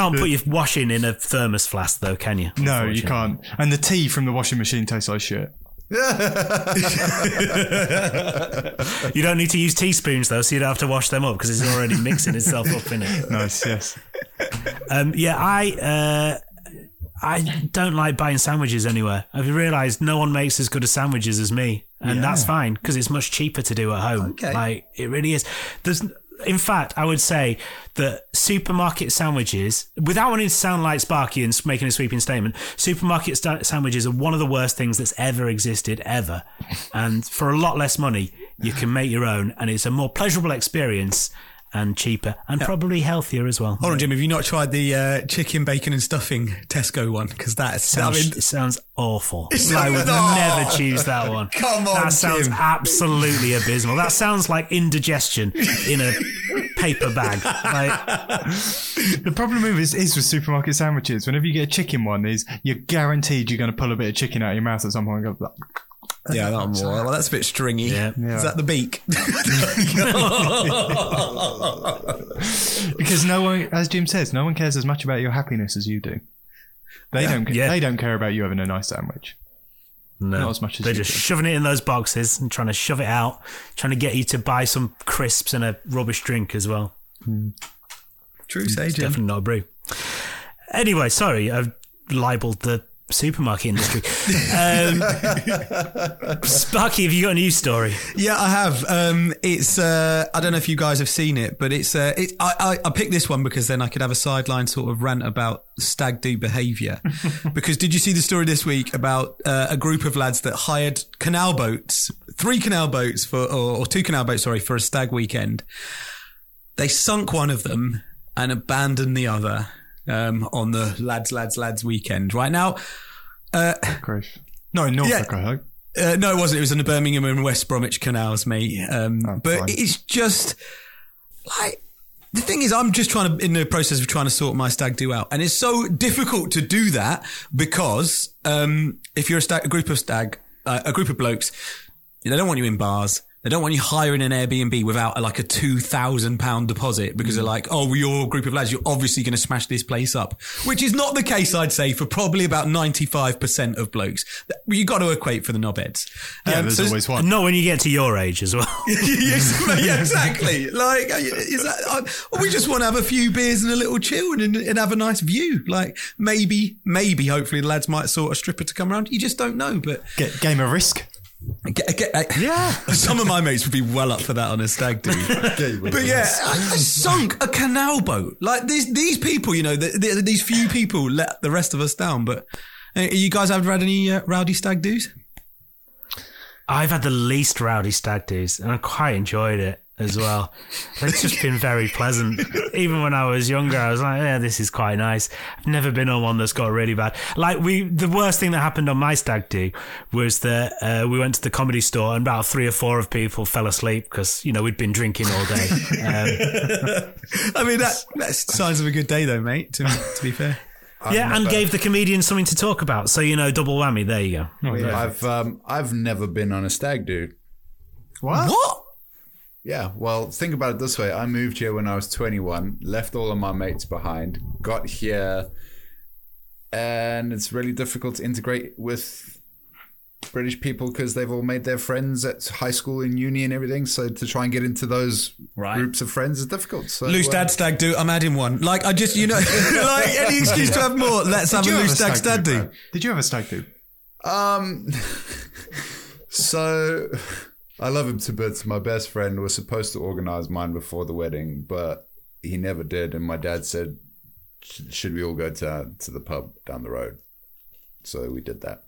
Can't put your washing in a thermos flask, though, can you? No, you can't. And the tea from the washing machine tastes like shit. You don't need to use teaspoons though, so you don't have to wash them up, because it's already mixing itself up in it. Nice, yes. Um, yeah, I. Uh, I don't like buying sandwiches anywhere. I've realised no one makes as good a sandwiches as me, and yeah. that's fine, because it's much cheaper to do at home. Okay. Like, it really is. There's, in fact, I would say that supermarket sandwiches, without wanting to sound like Sparky and making a sweeping statement, supermarket sta- sandwiches are one of the worst things that's ever existed, ever. And for a lot less money, you can make your own, and it's a more pleasurable experience. And cheaper, and yep. probably healthier as well. Hold on, Jim, have you not tried the uh, chicken, bacon and stuffing Tesco one? Because that sounds, I mean, it sounds awful. It sounds, I would oh, never choose that one. Come on, that sounds Jim. Absolutely abysmal. That sounds like indigestion in a paper bag. Like, the problem with is, is with supermarket sandwiches, whenever you get a chicken one, is you're guaranteed you're going to pull a bit of chicken out of your mouth at some point and go... Yeah, that more. Well, that's a bit stringy. Yeah. Yeah. Is that the beak? Because no one, as Jim says, no one cares as much about your happiness as you do. They yeah. don't. Yeah. They don't care about you having a nice sandwich. No, not as much as they're just do. shoving it in those boxes and trying to shove it out, trying to get you to buy some crisps and a rubbish drink as well. Mm. True, Sage. Definitely not a brew. Anyway, sorry, I've libelled the supermarket industry. Um, Sparky, have you got a news story? Yeah, I have. Um, it's uh, I don't know if you guys have seen it, but it's uh, it, I, I, I picked this one because then I could have a sideline sort of rant about stag do behaviour. Because did you see the story this week about uh, a group of lads that hired canal boats, three canal boats for, or, or two canal boats, sorry, for a stag weekend? They sunk one of them and abandoned the other. Um, on the lads, lads, lads weekend right now. Uh, no, Norfolk, yeah. I hope. Uh, no, it wasn't. It was in the Birmingham and West Bromwich canals, mate. Um, oh, but fine. It's just like, the thing is, I'm just trying to, in the process of trying to sort my stag do out. And it's so difficult to do that because, um, if you're a, stag, a group of stag, uh, a group of blokes, they don't want you in bars. They don't want you hiring an Airbnb without like a two thousand pound deposit because they're like, oh, you're a group of lads. You're obviously going to smash this place up, which is not the case, I'd say, for probably about ninety-five percent of blokes. You got to equate for the knobheads. Um, yeah, there's so always one. Not when you get to your age as well. Yeah, exactly. Like, is that, uh, we just want to have a few beers and a little chill and, and have a nice view. Like maybe, maybe hopefully the lads might sort a stripper to come around. You just don't know, but... Get, game of Risk. Get, get, I, yeah, some of my mates would be well up for that on a stag do. But yeah, I, I sunk a canal boat. Like these these people, you know, the, the, these few people let the rest of us down. But uh, you guys have had any uh, rowdy stag do's? I've had the least rowdy stag do's, and I quite enjoyed it as well. It's just been very pleasant. Even when I was younger, I was like, yeah, this is quite nice. I've never been on one that's got really bad. Like we, the worst thing that happened on my stag do was that uh, we went to the comedy store and about three or four of people fell asleep because, you know, we'd been drinking all day. Um, I mean, that, that's signs of a good day though, mate, to, to be fair. I've yeah, never... and gave the comedian something to talk about. So, you know, double whammy. There you go. Oh, yeah. I've, um, I've never been on a stag do. What? What? Yeah, well, think about it this way. I moved here when I was twenty-one, left all of my mates behind, got here, and it's really difficult to integrate with British people because they've all made their friends at high school and uni and everything. So to try and get into those right. groups of friends is difficult. So loose dad stag do, I'm adding one. Like, I just, you know, like any excuse to have more, let's have a loose stag stag do. Did you have a stag do? Um, so... I love him to bits. My best friend was supposed to organise mine before the wedding, but he never did. And my dad said, should we all go to, to the pub down the road? So we did that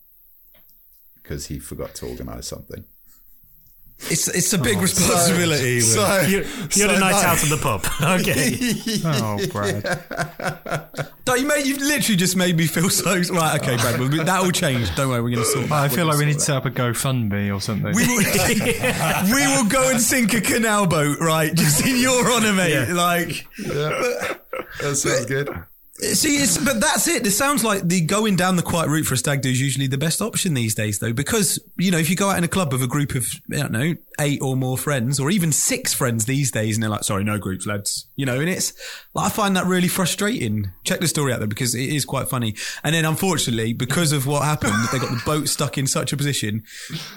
because he forgot to organise something. It's it's a big oh, responsibility. So, so, you, you're so the night like, out of the pub. Okay. Oh, Brad. Yeah. You made, you've literally just made me feel so... Right, okay, Brad, we'll, that will change. Don't worry, we're going to sort that. I feel we'll like we need to set up a GoFundMe or something. We will, yeah. we will go and sink a canal boat, right, just in your honour, mate. Yeah. Like... Yeah. That sounds good. See, it's, but that's it. This sounds like the going down the quiet route for a stag do is usually the best option these days, though, because, you know, if you go out in a club with a group of, I don't know, eight or more friends or even six friends these days and they're like, sorry, no groups, lads, you know, and it's, like, I find that really frustrating. Check the story out there because it is quite funny. And then unfortunately, because of what happened, they got the boat stuck in such a position,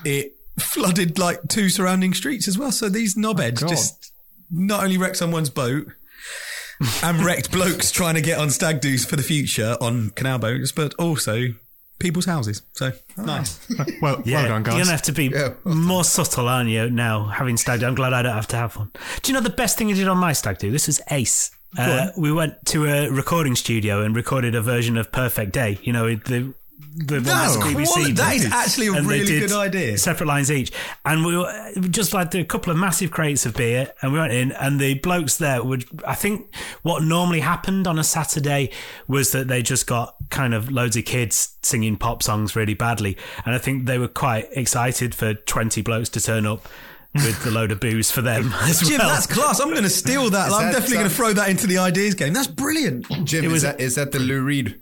it flooded like two surrounding streets as well. So these knobheads oh, just not only wreck someone's boat, and wrecked blokes trying to get on stag do's for the future on canal boats, but also people's houses. So oh. nice. Well, yeah. well done, guys. You're going to have to be yeah, well more subtle, aren't you, now, having stag do. I'm glad I don't have to have one. Do you know the best thing I did on my stag do? This was ace. Uh, we went to a recording studio and recorded a version of Perfect Day. You know, the... The one that's that's B B C quality, that is actually a really good idea. Separate lines each, and we were just like a couple of massive crates of beer, and we went in, and the blokes there would. I think what normally happened on a Saturday was that they just got kind of loads of kids singing pop songs really badly, and I think they were quite excited for twenty blokes to turn up. With the load of booze for them as Jim, well. Jim, that's class. I'm going to steal that. Is I'm that definitely going to throw that into the ideas game. That's brilliant. Jim, it was, is, that, is that the Lou Reed?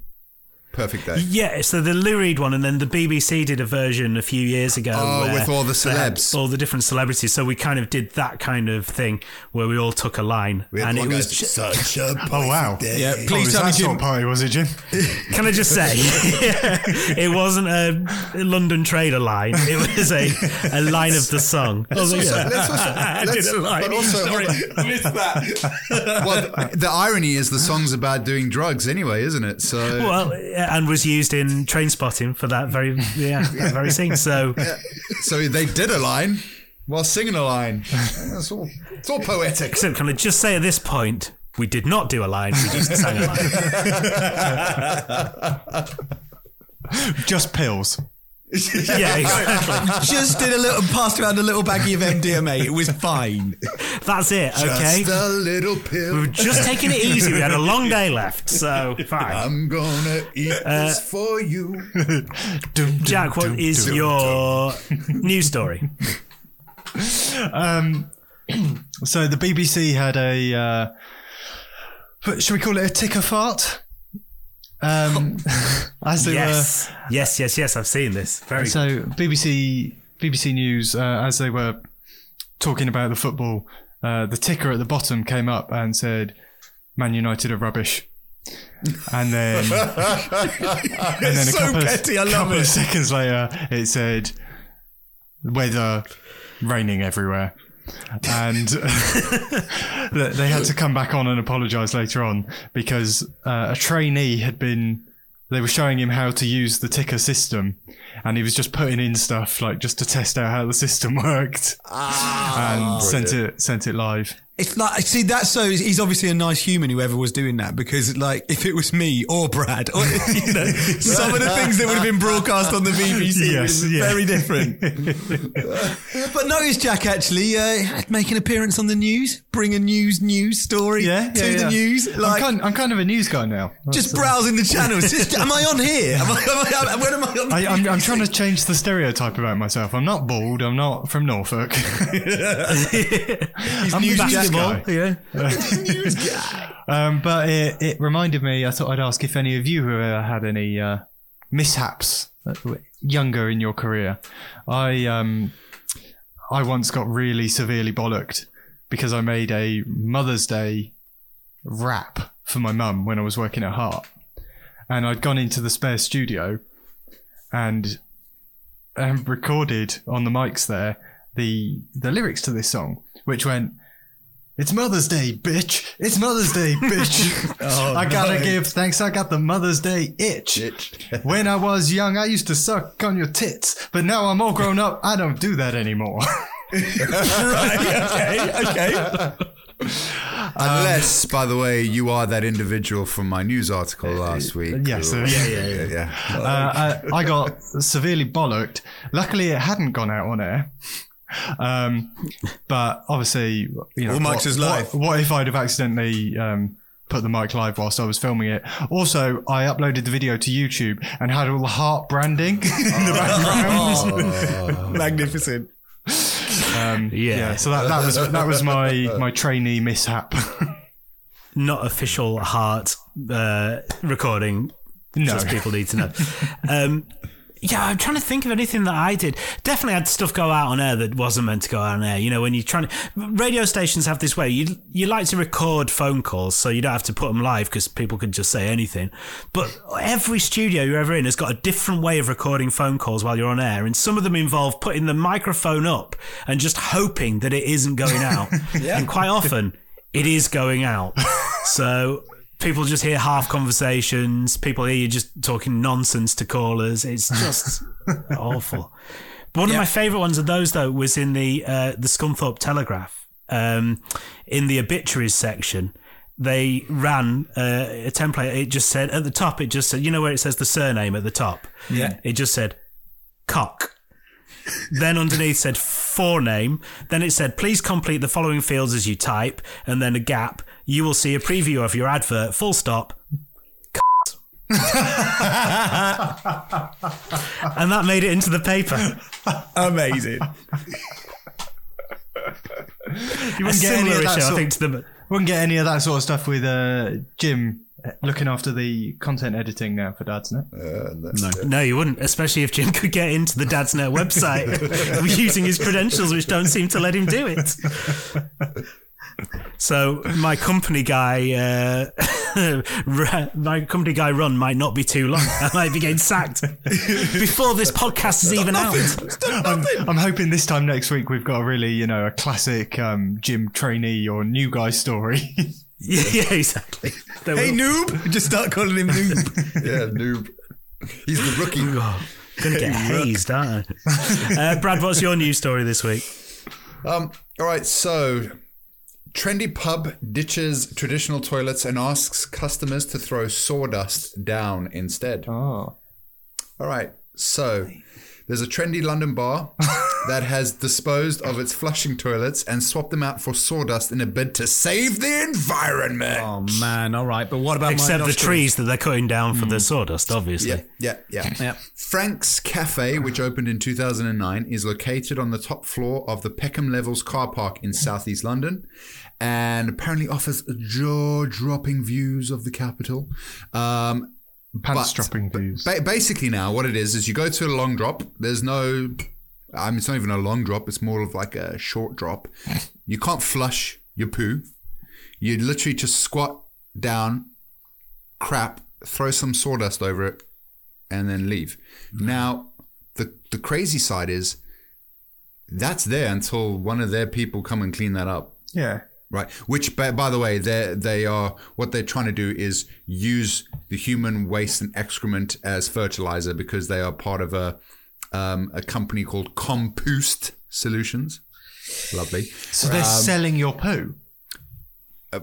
Perfect Day. Yeah, so the Lou Reed one, and then the B B C did a version a few years ago. Oh, with all the celebs. All the different celebrities. So we kind of did that kind of thing where we all took a line. We had and one it was just such a oh, wow. Day. Yeah, please tell me Jim. Party, was it, Jim? Can I just say, it wasn't a London Trader line. It was a, a line of the song. Let's also, let's also, I let's, did a line. But also, sorry, I missed that. Well, the, the irony is the song's about doing drugs anyway, isn't it? So well, and was used in Trainspotting for that very yeah that very scene. So yeah. So they did a line while singing a line. That's all. It's all poetic. So can I just say at this point, we did not do a line. We just sang a line. Just pills. Yeah, exactly. Just did a little, passed around a little baggie of M D M A. It was fine. That's it. Okay, just a little pill. We were just taking it easy. We had a long day left, so fine. I'm gonna eat uh, this for you. Dum, Jack, what dum, is dum, your dum. news story? Um, so the B B C had a. Uh, should we call it a ticker fart? Um, as they yes. were, yes, yes, yes. I've seen this. Very so good. B B C, B B C News, uh, as they were talking about the football, uh, the ticker at the bottom came up and said, "Man United are rubbish." And then, and then a so couple, petty, of, I love couple it. of seconds later, it said, "Weather, raining everywhere." And they had to come back on and apologise later on because uh, a trainee had been, they were showing him how to use the ticker system and he was just putting in stuff like just to test out how the system worked ah, and sent it, sent it live. It's like, see, that's so, he's obviously a nice human, whoever was doing that, because like, if it was me or Brad, or, you know, some of the things that would have been broadcast on the B B C yes, was yeah. very different. But notice Jack actually uh, make an appearance on the news, bring a news news story yeah, to yeah, the yeah. news. Like, I'm, kind, I'm kind of a news guy now. That's just browsing the channels. Just, am I on here? Am I, am I, where am I on I, I'm, I'm trying to change the stereotype about myself. I'm not bald. I'm not from Norfolk. He's I'm news Jack. Guy. Yeah. um, but it, it reminded me, I thought I'd ask if any of you have had any uh, mishaps younger in your career. I um, I once got really severely bollocked because I made a Mother's Day wrap for my mum when I was working at Heart. And I'd gone into the spare studio and, and recorded on the mics there the the lyrics to this song, which went... It's Mother's Day, bitch. It's Mother's Day, bitch. oh, I gotta no. give thanks. I got the Mother's Day itch. itch. When I was young, I used to suck on your tits. But now I'm all grown up. I don't do that anymore. Right, okay, okay. Unless, um, by the way, you are that individual from my news article last week. Yes, or, uh, yeah, yeah, yeah. yeah. Uh, I, I got severely bollocked. Luckily, it hadn't gone out on air. Um, but obviously, you know, all mics is live. What, what if I'd have accidentally um, put the mic live whilst I was filming it? Also, I uploaded the video to YouTube and had all the Heart branding in the background. Oh. Magnificent. Um, yeah. yeah. So that, that was that was my my trainee mishap. Not official Heart uh, recording. No, just people need to know. Um, Yeah, I'm trying to think of anything that I did. Definitely had stuff go out on air that wasn't meant to go out on air. You know, when you're trying to... Radio stations have this way. You you like to record phone calls so you don't have to put them live because people can just say anything. But every studio you're ever in has got a different way of recording phone calls while you're on air. And some of them involve putting the microphone up and just hoping that it isn't going out. yeah. And quite often, it is going out. So... People just hear half conversations. People hear you just talking nonsense to callers. It's just awful. But one yeah. of my favourite ones of those, though, was in the uh, the Scunthorpe Telegraph. Um, in the obituaries section, they ran uh, a template. It just said, at the top, it just said, you know where it says the surname at the top? Yeah. It just said, Cock. Then underneath said, forename. Then it said, please complete the following fields as you type. And then a gap. You will see a preview of your advert, full stop, and that made it into the paper. Amazing. You wouldn't get any of that sort of, I think, to the, wouldn't get any of that sort of stuff with uh, Jim looking after the content editing now for Dadsnet. Uh, no. no, no, you wouldn't, especially if Jim could get into the Dadsnet website using his credentials, which don't seem to let him do it. So my company guy, uh, my company guy run might not be too long. I might be getting sacked before this podcast is even out. I'm, I'm hoping this time next week we've got a really, you know, a classic um, Jim trainee or new guy story. Yeah, yeah, exactly. There hey, will. Noob! Just start calling him Noob. Yeah, Noob. He's the rookie. Oh, gonna get hey, hazed, rook. aren't I? Uh, Brad, what's your news story this week? Um. All right, so... Trendy pub ditches traditional toilets and asks customers to throw sawdust down instead. Oh. All right. So there's a trendy London bar that has disposed of its flushing toilets and swapped them out for sawdust in a bid to save the environment. Oh, man. All right. But what about Except my the trees that they're cutting down for mm. the sawdust, obviously. Yeah, yeah, yeah. yeah. Frank's Cafe, which opened in two thousand nine, is located on the top floor of the Peckham Levels car park in southeast London and apparently offers jaw-dropping views of the capital. Um Pants dropping views. Ba- basically now what it is, is you go to a long drop. There's no, I mean, it's not even a long drop. It's more of like a short drop. You can't flush your poo. You literally just squat down, crap, throw some sawdust over it and then leave. Mm-hmm. Now, the, the crazy side is that's there until one of their people come and clean that up. Yeah. Right, which, by, by the way, they they are what they're trying to do is use the human waste and excrement as fertilizer because they are part of a um, a company called Compost Solutions. Lovely. So they're um, selling your poo. Uh,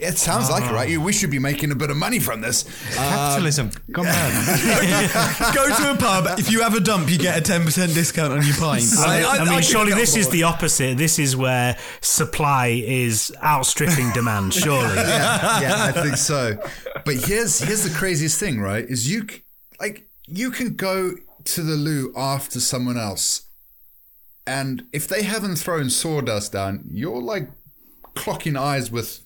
it sounds oh. like it, right? We should be making a bit of money from this. Capitalism. Um, Come on. Go to a pub. If you have a dump, you get a ten percent discount on your pint. I, I, I mean, I surely this is the opposite. This is where supply is outstripping demand, surely. yeah, yeah, I think so. But here's here's the craziest thing, right? Is you like you can go to the loo after someone else, and if they haven't thrown sawdust down, you're like clocking eyes with.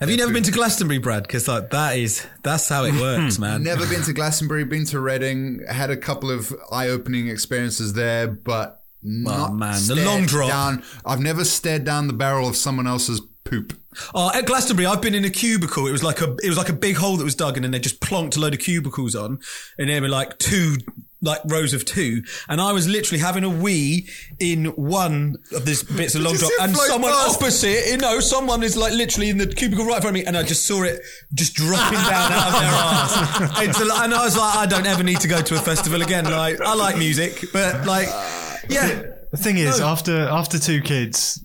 Have you never food. been to Glastonbury, Brad? Because like that is that's how it works, man. Never been to Glastonbury. Been to Reading. Had a couple of eye-opening experiences there, but not oh, man. the long drop. Down, I've never stared down the barrel of someone else's poop. Oh, at Glastonbury, I've been in a cubicle. It was like a it was like a big hole that was dug, and then they just plonked a load of cubicles on, and there were like two. like rows of two, and I was literally having a wee in one of these bits of long drop, and someone past? opposite, you know, someone is like literally in the cubicle right in front of me, and I just saw it just dropping down out of their arse. It's a, and I was like, I don't ever need to go to a festival again. Like, I like music, but like, yeah. The thing is, no. after after two kids,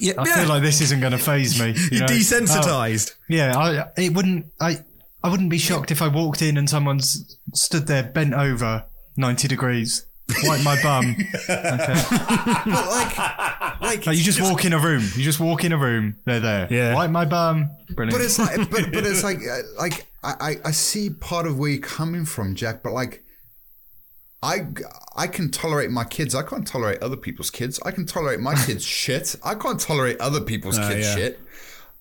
yeah, I yeah. feel like this isn't going to faze me. You You're know? desensitised. Oh, yeah, I, it wouldn't. I I wouldn't be shocked if I walked in and someone's stood there bent over. ninety degrees, wipe my bum. Okay. But like, like, like you just, just walk in a room. You just walk in a room. They're there. Yeah. Wipe my bum. Brilliant. But it's like, but, but it's like, like I, I see part of where you're coming from, Jack. But like, I, I can tolerate my kids. I can't tolerate other people's kids. I can tolerate my kids' shit. I can't tolerate other people's uh, kids' yeah. shit.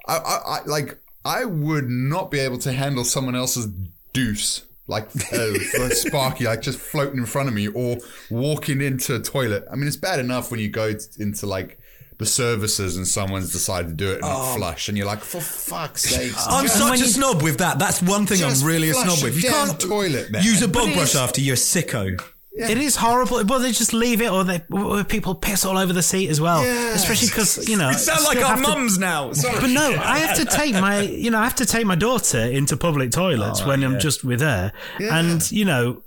I, I, I, like, I would not be able to handle someone else's deuce. Like uh, Sparky, like just floating in front of me or walking into a toilet. I mean, it's bad enough when you go into like the services and someone's decided to do it and oh. not flush. And you're like, for fuck's sake. I'm such a snob with that. That's one thing I'm really a snob with. You can't toilet, man. Use a bog brush after you're a sicko. Yeah. It is horrible. Well, they just leave it, or they or people piss all over the seat as well. Yeah. Especially because you know it sounds like our mums to, now. Sorry. But no, I have to take my you know I have to take my daughter into public toilets oh, when yeah. I'm just with her, yeah. and you know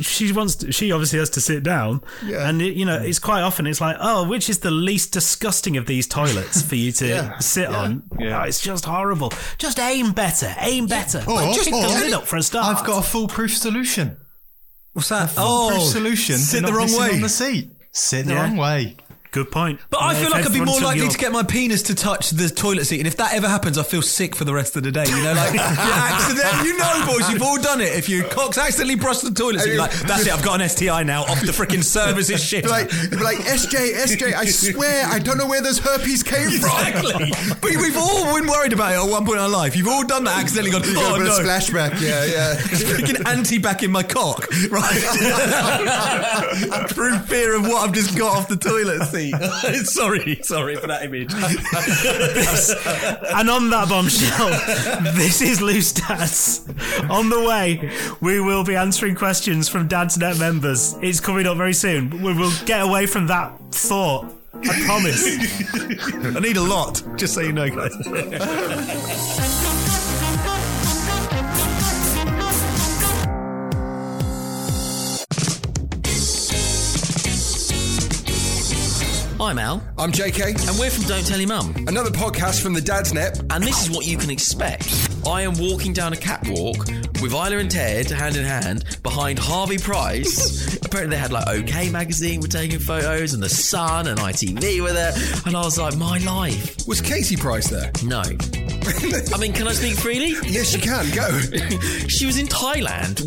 she wants to, she obviously has to sit down, yeah. and it, you know it's quite often it's like oh which is the least disgusting of these toilets for you to yeah. sit yeah. on. Yeah. Oh, it's just horrible. Just aim better, aim better. Yeah. Or, like, just pick the lid up for a start. I've got a foolproof solution. What's that? Oh, solution. Sit the wrong way. On the seat. Sit the yeah. wrong way. Good point. But I yeah, feel like I'd be more likely your... to get my penis to touch the toilet seat. And if that ever happens, I feel sick for the rest of the day. You know, like, you accident, you know, boys, you've all done it. If you cocks accidentally brush the toilet seat, you're like, that's it, I've got an S T I now, off the freaking service is shit. Like, like, S J, S J, I swear, I don't know where this herpes came exactly. from. Exactly. But we've all been worried about it at one point in our life. You've all done that accidentally, gone, oh, no. A splashback, yeah, yeah. It's freaking anti-back in my cock, right? Through fear of what I've just got off the toilet seat. sorry, sorry for that image. And on that bombshell, this is Loose Dads. On the way, we will be answering questions from Dadsnet members. It's coming up very soon. We will get away from that thought. I promise. I need a lot, just so you know, guys. I'm Al. I'm J K. And we're from Don't Tell Your Mum, another podcast from the Dadsnet. And this is what you can expect. I am walking down a catwalk with Isla and Ted, hand in hand, behind Harvey Price. Apparently they had, like, OK Magazine were taking photos, and The Sun and I T V were there. And I was like, my life. Was Katie Price there? No. I mean, can I speak freely? Yes, you can. Go. She was in Thailand.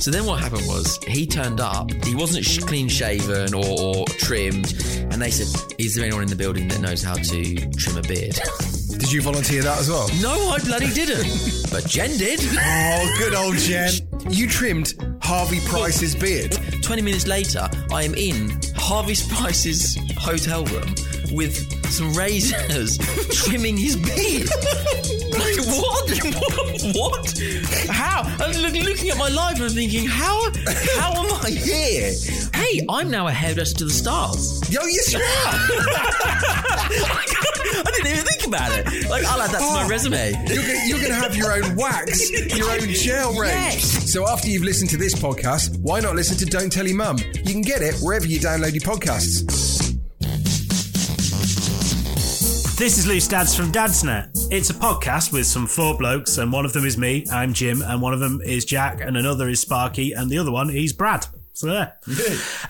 So then what happened was, he turned up, he wasn't sh- clean shaven or, or trimmed, and they said, is there anyone in the building that knows how to trim a beard? Did you volunteer that as well? No, I bloody didn't. But Jen did. Oh, good old Jen. You trimmed Harvey Price's beard. twenty minutes later, I am in Harvey Price's hotel room with some razors trimming his beard. Like, what? what? What? How? I'm looking at my life and I'm thinking, how How am I here? Hey, I'm now a hairdresser to the stars. Yo, yes you are! I didn't even think about it. Like, I'll add that oh, to my resume. You're gonna, you're gonna have your own wax, your own gel range. Yes. So after you've listened to this podcast, why not listen to Don't Tell Your Mum? You can get it wherever you download your podcasts. This is Loose Dads from Dadsnet. It's a podcast with some four blokes, and one of them is me, I'm Jim, and one of them is Jack, and another is Sparky, and the other one is Brad. So there.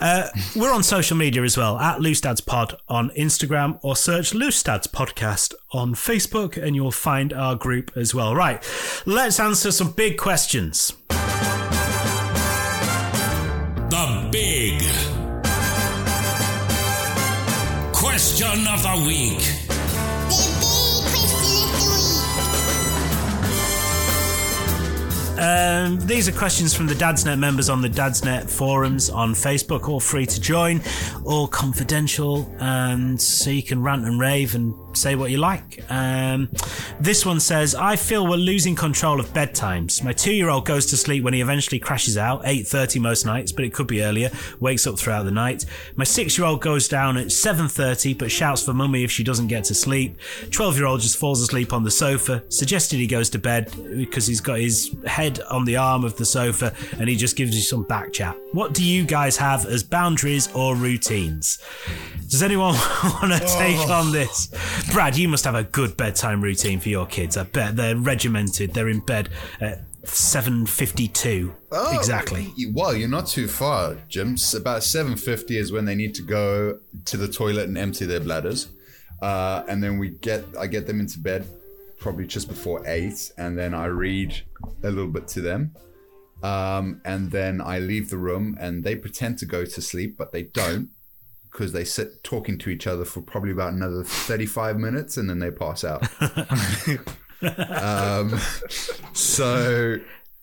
Uh, we're on social media as well, at Loose Dads Pod on Instagram, or search Loose Dads Podcast on Facebook, and you'll find our group as well. Right, let's answer some big questions. The big question of the week. Um, these are questions from the Dadsnet members on the Dadsnet forums on Facebook, all free to join, all confidential, and so you can rant and rave and say what you like. Um, this one says, I feel we're losing control of bedtimes. My two-year-old goes to sleep when he eventually crashes out, eight thirty most nights, but it could be earlier, wakes up throughout the night. My six-year-old goes down at seven thirty, but shouts for mummy if she doesn't get to sleep. twelve-year-old just falls asleep on the sofa, suggested he goes to bed because he's got his head on the arm of the sofa and he just gives you some back chat. What do you guys have as boundaries or routines? Does anyone want to take oh. on this? Brad, you must have a good bedtime routine for your kids. I bet they're regimented. They're in bed at seven fifty-two. Oh, exactly. Well, you're not too far, Jim. About seven fifty is when they need to go to the toilet and empty their bladders. Uh, and then we get, I get them into bed probably just before eight, and then I read a little bit to them, um, and then I leave the room, and they pretend to go to sleep, but they don't, because they sit talking to each other for probably about another thirty-five minutes, and then they pass out. um, so...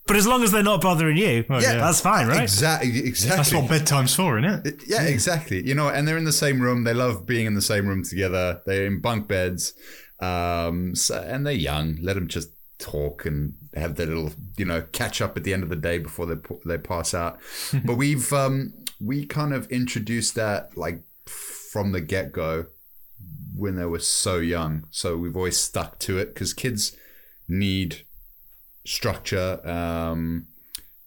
But as long as they're not bothering you, well, yeah, that's fine, right? Exactly, exactly. That's what bedtime's for, isn't it? Yeah, exactly. You know, and they're in the same room. They love being in the same room together. They're in bunk beds. Um, so, and they're young. Let them just talk and have their little, you know, catch up at the end of the day before they they pass out. But we've um, we kind of introduced that like from the get go when they were so young. So we've always stuck to it because kids need structure. Um,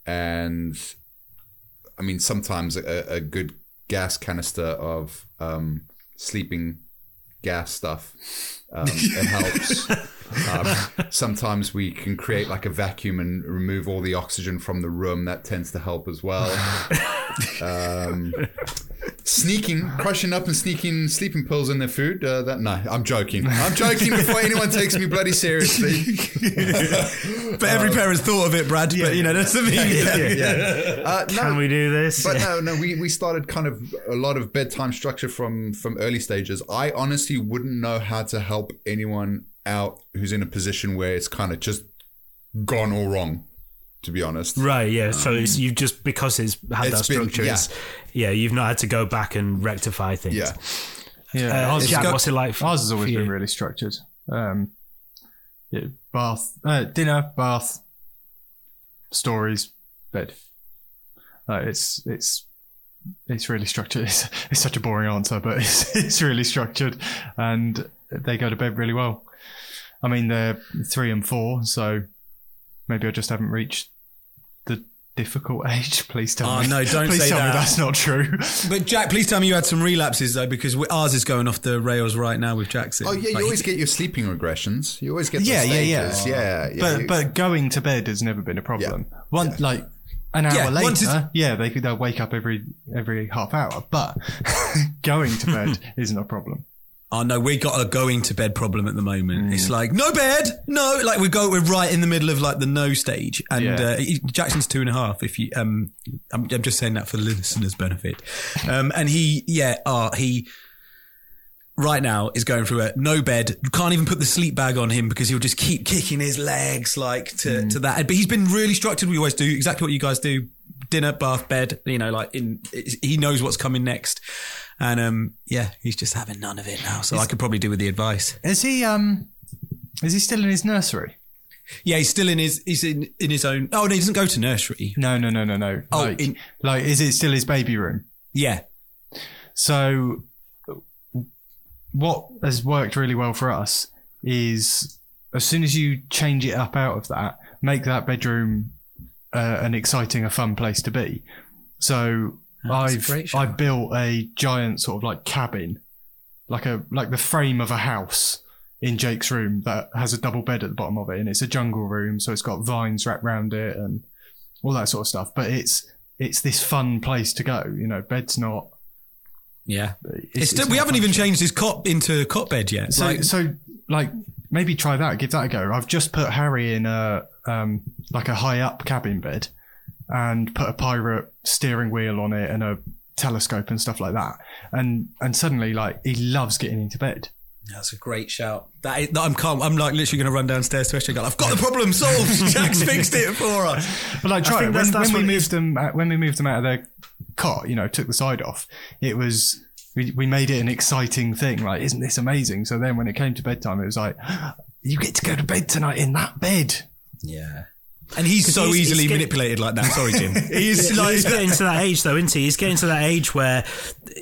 and I mean, sometimes a, a good gas canister of um, sleeping gas stuff. Um, it helps. Um, sometimes we can create like a vacuum and remove all the oxygen from the room. That tends to help as well. Um, sneaking, crushing up and sneaking sleeping pills in their food. Uh, that no, I'm joking. I'm joking before anyone takes me bloody seriously. But every um, parent's thought of it, Brad. Yeah, but you know, that's the thing. Yeah, yeah, yeah, yeah. Uh, no, can we do this? But yeah. no, no, we, we started kind of a lot of bedtime structure from from early stages. I honestly wouldn't know how to help anyone out who's in a position where it's kind of just gone all wrong, to be honest. Right, yeah. Um, so it's, you've just, because it's had it's that structure, been, yeah. It's, yeah, you've not had to go back and rectify things. Yeah. yeah. Uh, ours, Jack, got, what's it like for Ours has always been really structured. Um, yeah, bath, uh, dinner, bath, stories, bed. Uh, it's it's it's really structured. It's, it's such a boring answer, but it's, it's really structured, and they go to bed really well. I mean, they're three and four, so maybe I just haven't reached the difficult age. Please tell oh, me. Oh, no, don't please say tell that. Me that's not true. But Jack, please tell me you had some relapses, though, because we, ours is going off the rails right now with Jack's. Oh, yeah, like, you always get your sleeping regressions. You always get yeah, yeah, yeah, oh. yeah, yeah. But, you, but going to bed has never been a problem. Yeah, One, yeah. like... An hour yeah, later, yeah, they could, they'll wake up every every half hour, but going to bed isn't a problem. Oh no, we got a going to bed problem at the moment. Mm. It's like, no bed, no, like we go, we're right in the middle of like the no stage, and yeah. uh, Jackson's two and a half. If you, um, I'm, I'm just saying that for the listeners' benefit, um, and he, yeah, uh, he. right now is going through a no bed. You can't even put the sleep bag on him because he'll just keep kicking his legs like to, mm. to that. But he's been really structured. We always do exactly what you guys do. Dinner, bath, bed, you know, like in, he knows what's coming next. And, um, yeah, he's just having none of it now. So is, I could probably do with the advice. Is he, um, is he still in his nursery? Yeah, he's still in his, he's in, in his own. Oh no, he doesn't go to nursery. No, no, no, no, no. Oh, like, in, like, is it still his baby room? Yeah. So, what has worked really well for us is as soon as you change it up out of that, make that bedroom uh, an exciting, a fun place to be. So oh, I've I've built a giant sort of like cabin, like a like the frame of a house in Jake's room that has a double bed at the bottom of it, and it's a jungle room, so it's got vines wrapped around it and all that sort of stuff. But it's it's this fun place to go. You know, bed's not. Yeah, it's, it's still, it's we haven't function. even changed his cot into cot bed yet. So, like, so like maybe try that, give that a go. I've just put Harry in a um, like a high up cabin bed, and put a pirate steering wheel on it and a telescope and stuff like that. And and suddenly, like he loves getting into bed. That's a great shout. That is, I'm calm. I'm like literally going to run downstairs to Esther. I've got the problem solved. Jack's fixed it for us. But like, try it. When, when we moved them, when we moved them out of their cot, you know, took the side off. It was we we made it an exciting thing. Like, isn't this amazing? So then, when it came to bedtime, it was like, you get to go to bed tonight in that bed. Yeah. And he's so he's, easily he's getting, manipulated like that. Sorry, Jim. He's, like, he's getting to that age, though, isn't he? He's getting to that age where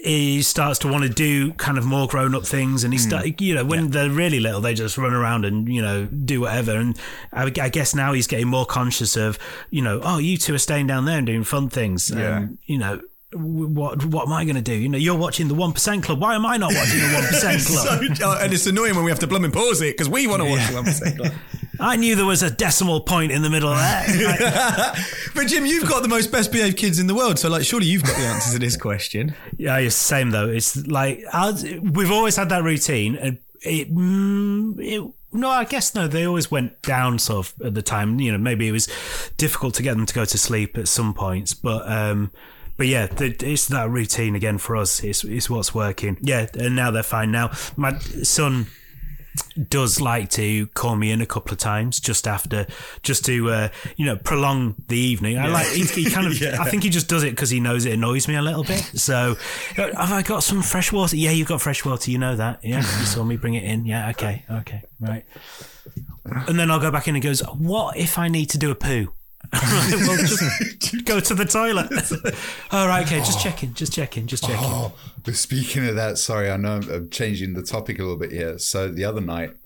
he starts to want to do kind of more grown-up things. And he mm. start, you know, when yeah. they're really little, they just run around and, you know, do whatever. And I, I guess now he's getting more conscious of, you know, oh, you two are staying down there and doing fun things. Yeah. Um, you know, what what am I going to do? You know, you're watching the one percent Club. Why am I not watching the one percent Club? so, uh, and it's annoying when we have to blooming pause it because we want to watch yeah. the one percent Club. I knew there was a decimal point in the middle of that. Like, but Jim, you've got the most best behaved kids in the world, so like, surely you've got the answer to this question. Yeah, it's the same though. It's like I'll, we've always had that routine, and it, mm, it. No, I guess no. They always went down sort of at the time. You know, maybe it was difficult to get them to go to sleep at some points, but. Um, But yeah, it's that routine again for us. It's, it's what's working. Yeah, and now they're fine now. My son does like to call me in a couple of times just after, just to, uh, you know, prolong the evening. Yeah. I like, he, he kind of, yeah. I think he just does it because he knows it annoys me a little bit. So, have I got some fresh water? Yeah, you've got fresh water. You know that. Yeah, you saw me bring it in. Yeah, okay, okay, right. And then I'll go back in and goes, what if I need to do a poo? Well, just go to the toilet. All right, okay, just oh. checking, just checking, just checking. Oh, but speaking of that, sorry, I know I'm, I'm changing the topic a little bit here. So the other night,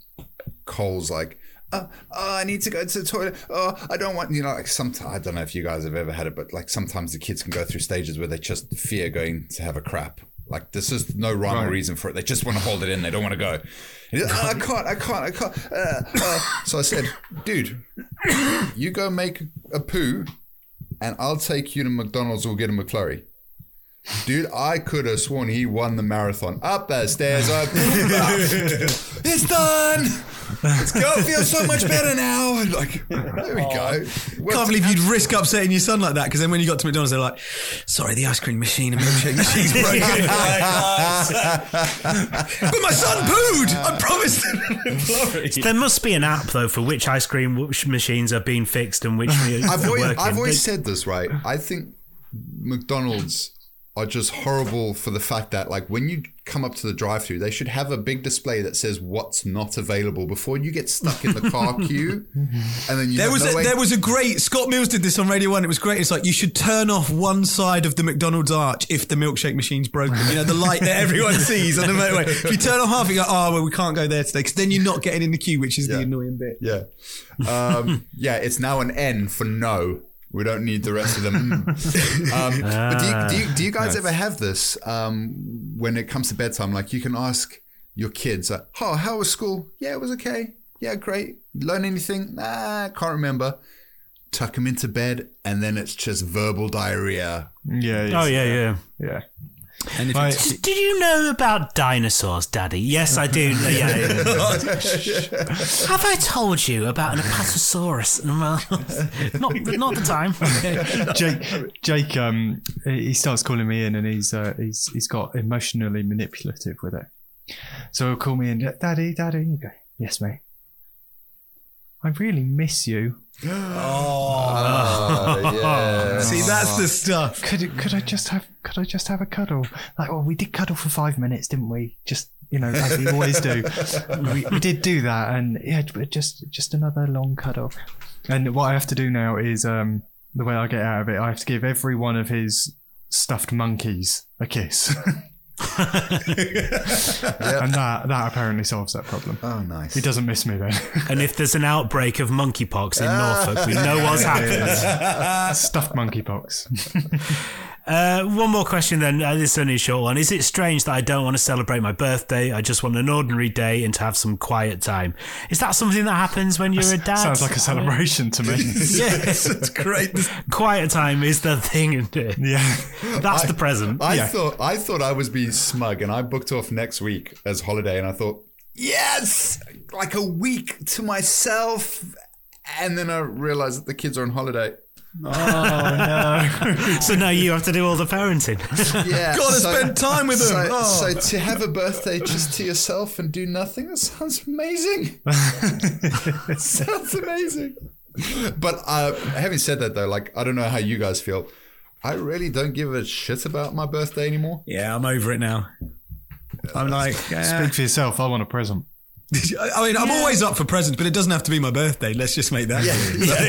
Cole's like, oh, oh, I need to go to the toilet. Oh, I don't want, you know, like sometimes, I don't know if you guys have ever had it, but like sometimes the kids can go through stages where they just fear going to have a crap. Like, there's just no rhyme right. or reason for it. They just want to hold it in. They don't want to go. And he's like, oh, I can't, I can't, I can't. Uh, uh. So I said, dude, you go make a poo and I'll take you to McDonald's or get a McFlurry. Dude, I could have sworn he won the marathon. Up the stairs, up, up. It's done. Let's go. I feel so much better now. And like, there we go. Well, can't believe you'd risk upsetting your son like that, because then when you got to McDonald's, they're like, sorry, the ice cream machine and milkshake machine's broken. But my son pooed. I promised. There must be an app, though, for which ice cream which machines are being fixed and which are I've always, working. I've always said this, right? I think McDonald's are just horrible for the fact that, like, when you come up to the drive-thru, they should have a big display that says what's not available before you get stuck in the car queue. And then you there was no a, there was a great Scott Mills did this on Radio One. It was great. It's like, you should turn off one side of the McDonald's arch if the milkshake machine's broken. You know, the light that everyone sees on the motorway. If you turn off half, you go, oh well, we can't go there today, because then you're not getting in the queue, which is yeah. the annoying bit. Yeah, um, yeah. It's now an N for no. We don't need the rest of them. um, ah, but do you, do you, do you guys nice. ever have this um, when it comes to bedtime? Like, you can ask your kids, like, oh, how was school? Yeah, it was okay. Yeah, great. Learn anything? Nah, can't remember. Tuck them into bed, and then it's just verbal diarrhea. Yeah. Oh, yeah, yeah. Yeah. And if right. you- Did you know about dinosaurs, Daddy? Yes, I do. yeah, yeah, yeah. Have I told you about an apatosaurus? not, not the time. Jake, Jake, um, he starts calling me in, and he's uh, he's he's got emotionally manipulative with it. So he'll call me in, Daddy, Daddy. You go, yes, mate. I really miss you. Oh, oh yeah. See, that's the stuff. Could could I just have could I just have a cuddle? Like, well, we did cuddle for five minutes, didn't we? Just, you know, as we always do. We, we did do that, and yeah, just just another long cuddle. And what I have to do now is, um, the way I get out of it, I have to give every one of his stuffed monkeys a kiss. yep. And that that apparently solves that problem. Oh, nice. He doesn't miss me then. And if there's an outbreak of monkeypox in Norfolk, we know what's happened. Stuffed monkeypox. Uh, one more question then. Uh, this is only a short one. Is it strange that I don't want to celebrate my birthday? I just want an ordinary day and to have some quiet time. Is that something that happens when you're a dad? Sounds like a celebration to me. Yes, it's great. Quiet time is the thing, isn't it? Yeah, that's I, the present. I yeah. thought I thought I was being smug, and I booked off next week as holiday, and I thought, yes, like a week to myself, and then I realised that the kids are on holiday. Oh no. So now you have to do all the parenting. Yeah, gotta so, spend time with them. So, oh. so to have a birthday just to yourself and do nothing, that sounds amazing. It sounds amazing. But uh, having said that, though, like, I don't know how you guys feel. I really don't give a shit about my birthday anymore. Yeah, I'm over it now. I'm like, yeah. Speak for yourself, I want a present. I mean, I'm yeah. always up for presents, but it doesn't have to be my birthday. Let's just make that. Yeah.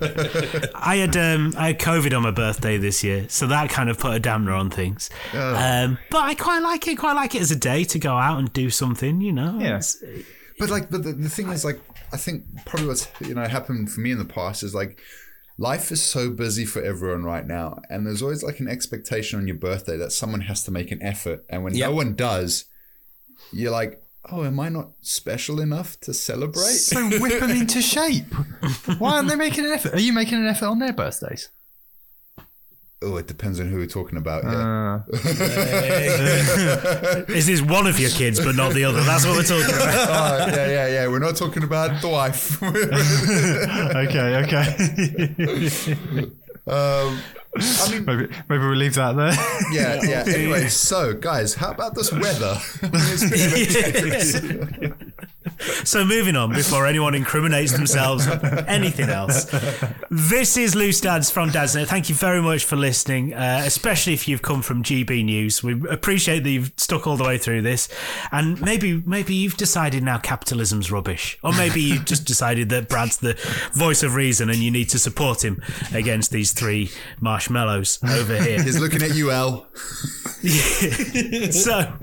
Yeah. I had um, I had COVID on my birthday this year, so that kind of put a dampener on things. Oh. Um, but I quite like it. Quite like it as a day to go out and do something, you know. Yeah. But like, but the, the thing is, like, I think probably what's you know happened for me in the past is, like, life is so busy for everyone right now, and there's always like an expectation on your birthday that someone has to make an effort, and when yep. no one does, you're like, oh, am I not special enough to celebrate? So whip them into shape. Why aren't they making an effort? Are you making an effort on their birthdays? Oh, it depends on who we're talking about. Yeah. Uh, is this one of your kids, but not the other? That's what we're talking about. Oh, yeah, yeah, yeah. We're not talking about the wife. okay, okay. um, I mean, maybe, maybe we'll leave that there. Yeah, yeah. Anyway, so guys, how about this weather? So moving on, before anyone incriminates themselves with anything else, this is Loose Dads from Dadsnet. Thank you very much for listening, uh, especially if you've come from G B News. We appreciate that you've stuck all the way through this, and maybe maybe you've decided now capitalism's rubbish, or maybe you just decided that Brad's the voice of reason and you need to support him against these three marshmallows over here. He's looking at you, Al. Yeah. So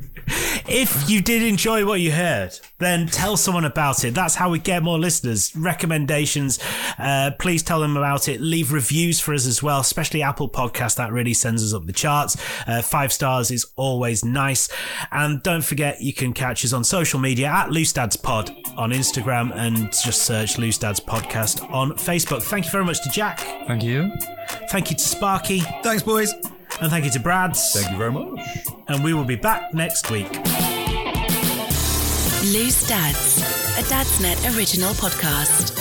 if you did enjoy what you heard, then tell someone about it. That's how we get more listeners. Recommendations, uh, please tell them about it. Leave reviews for us as well, especially Apple Podcasts. That really sends us up the charts. Uh, five stars is always nice. And don't forget, you can catch us on social media at Loose Dads Pod on Instagram, and just search Loose Dads Podcast on Facebook. Thank you very much to Jack. Thank you. Thank you to Sparky. Thanks, boys. And thank you to Brad's. Thank you very much. And we will be back next week. Loose Dads, a Dadsnet original podcast.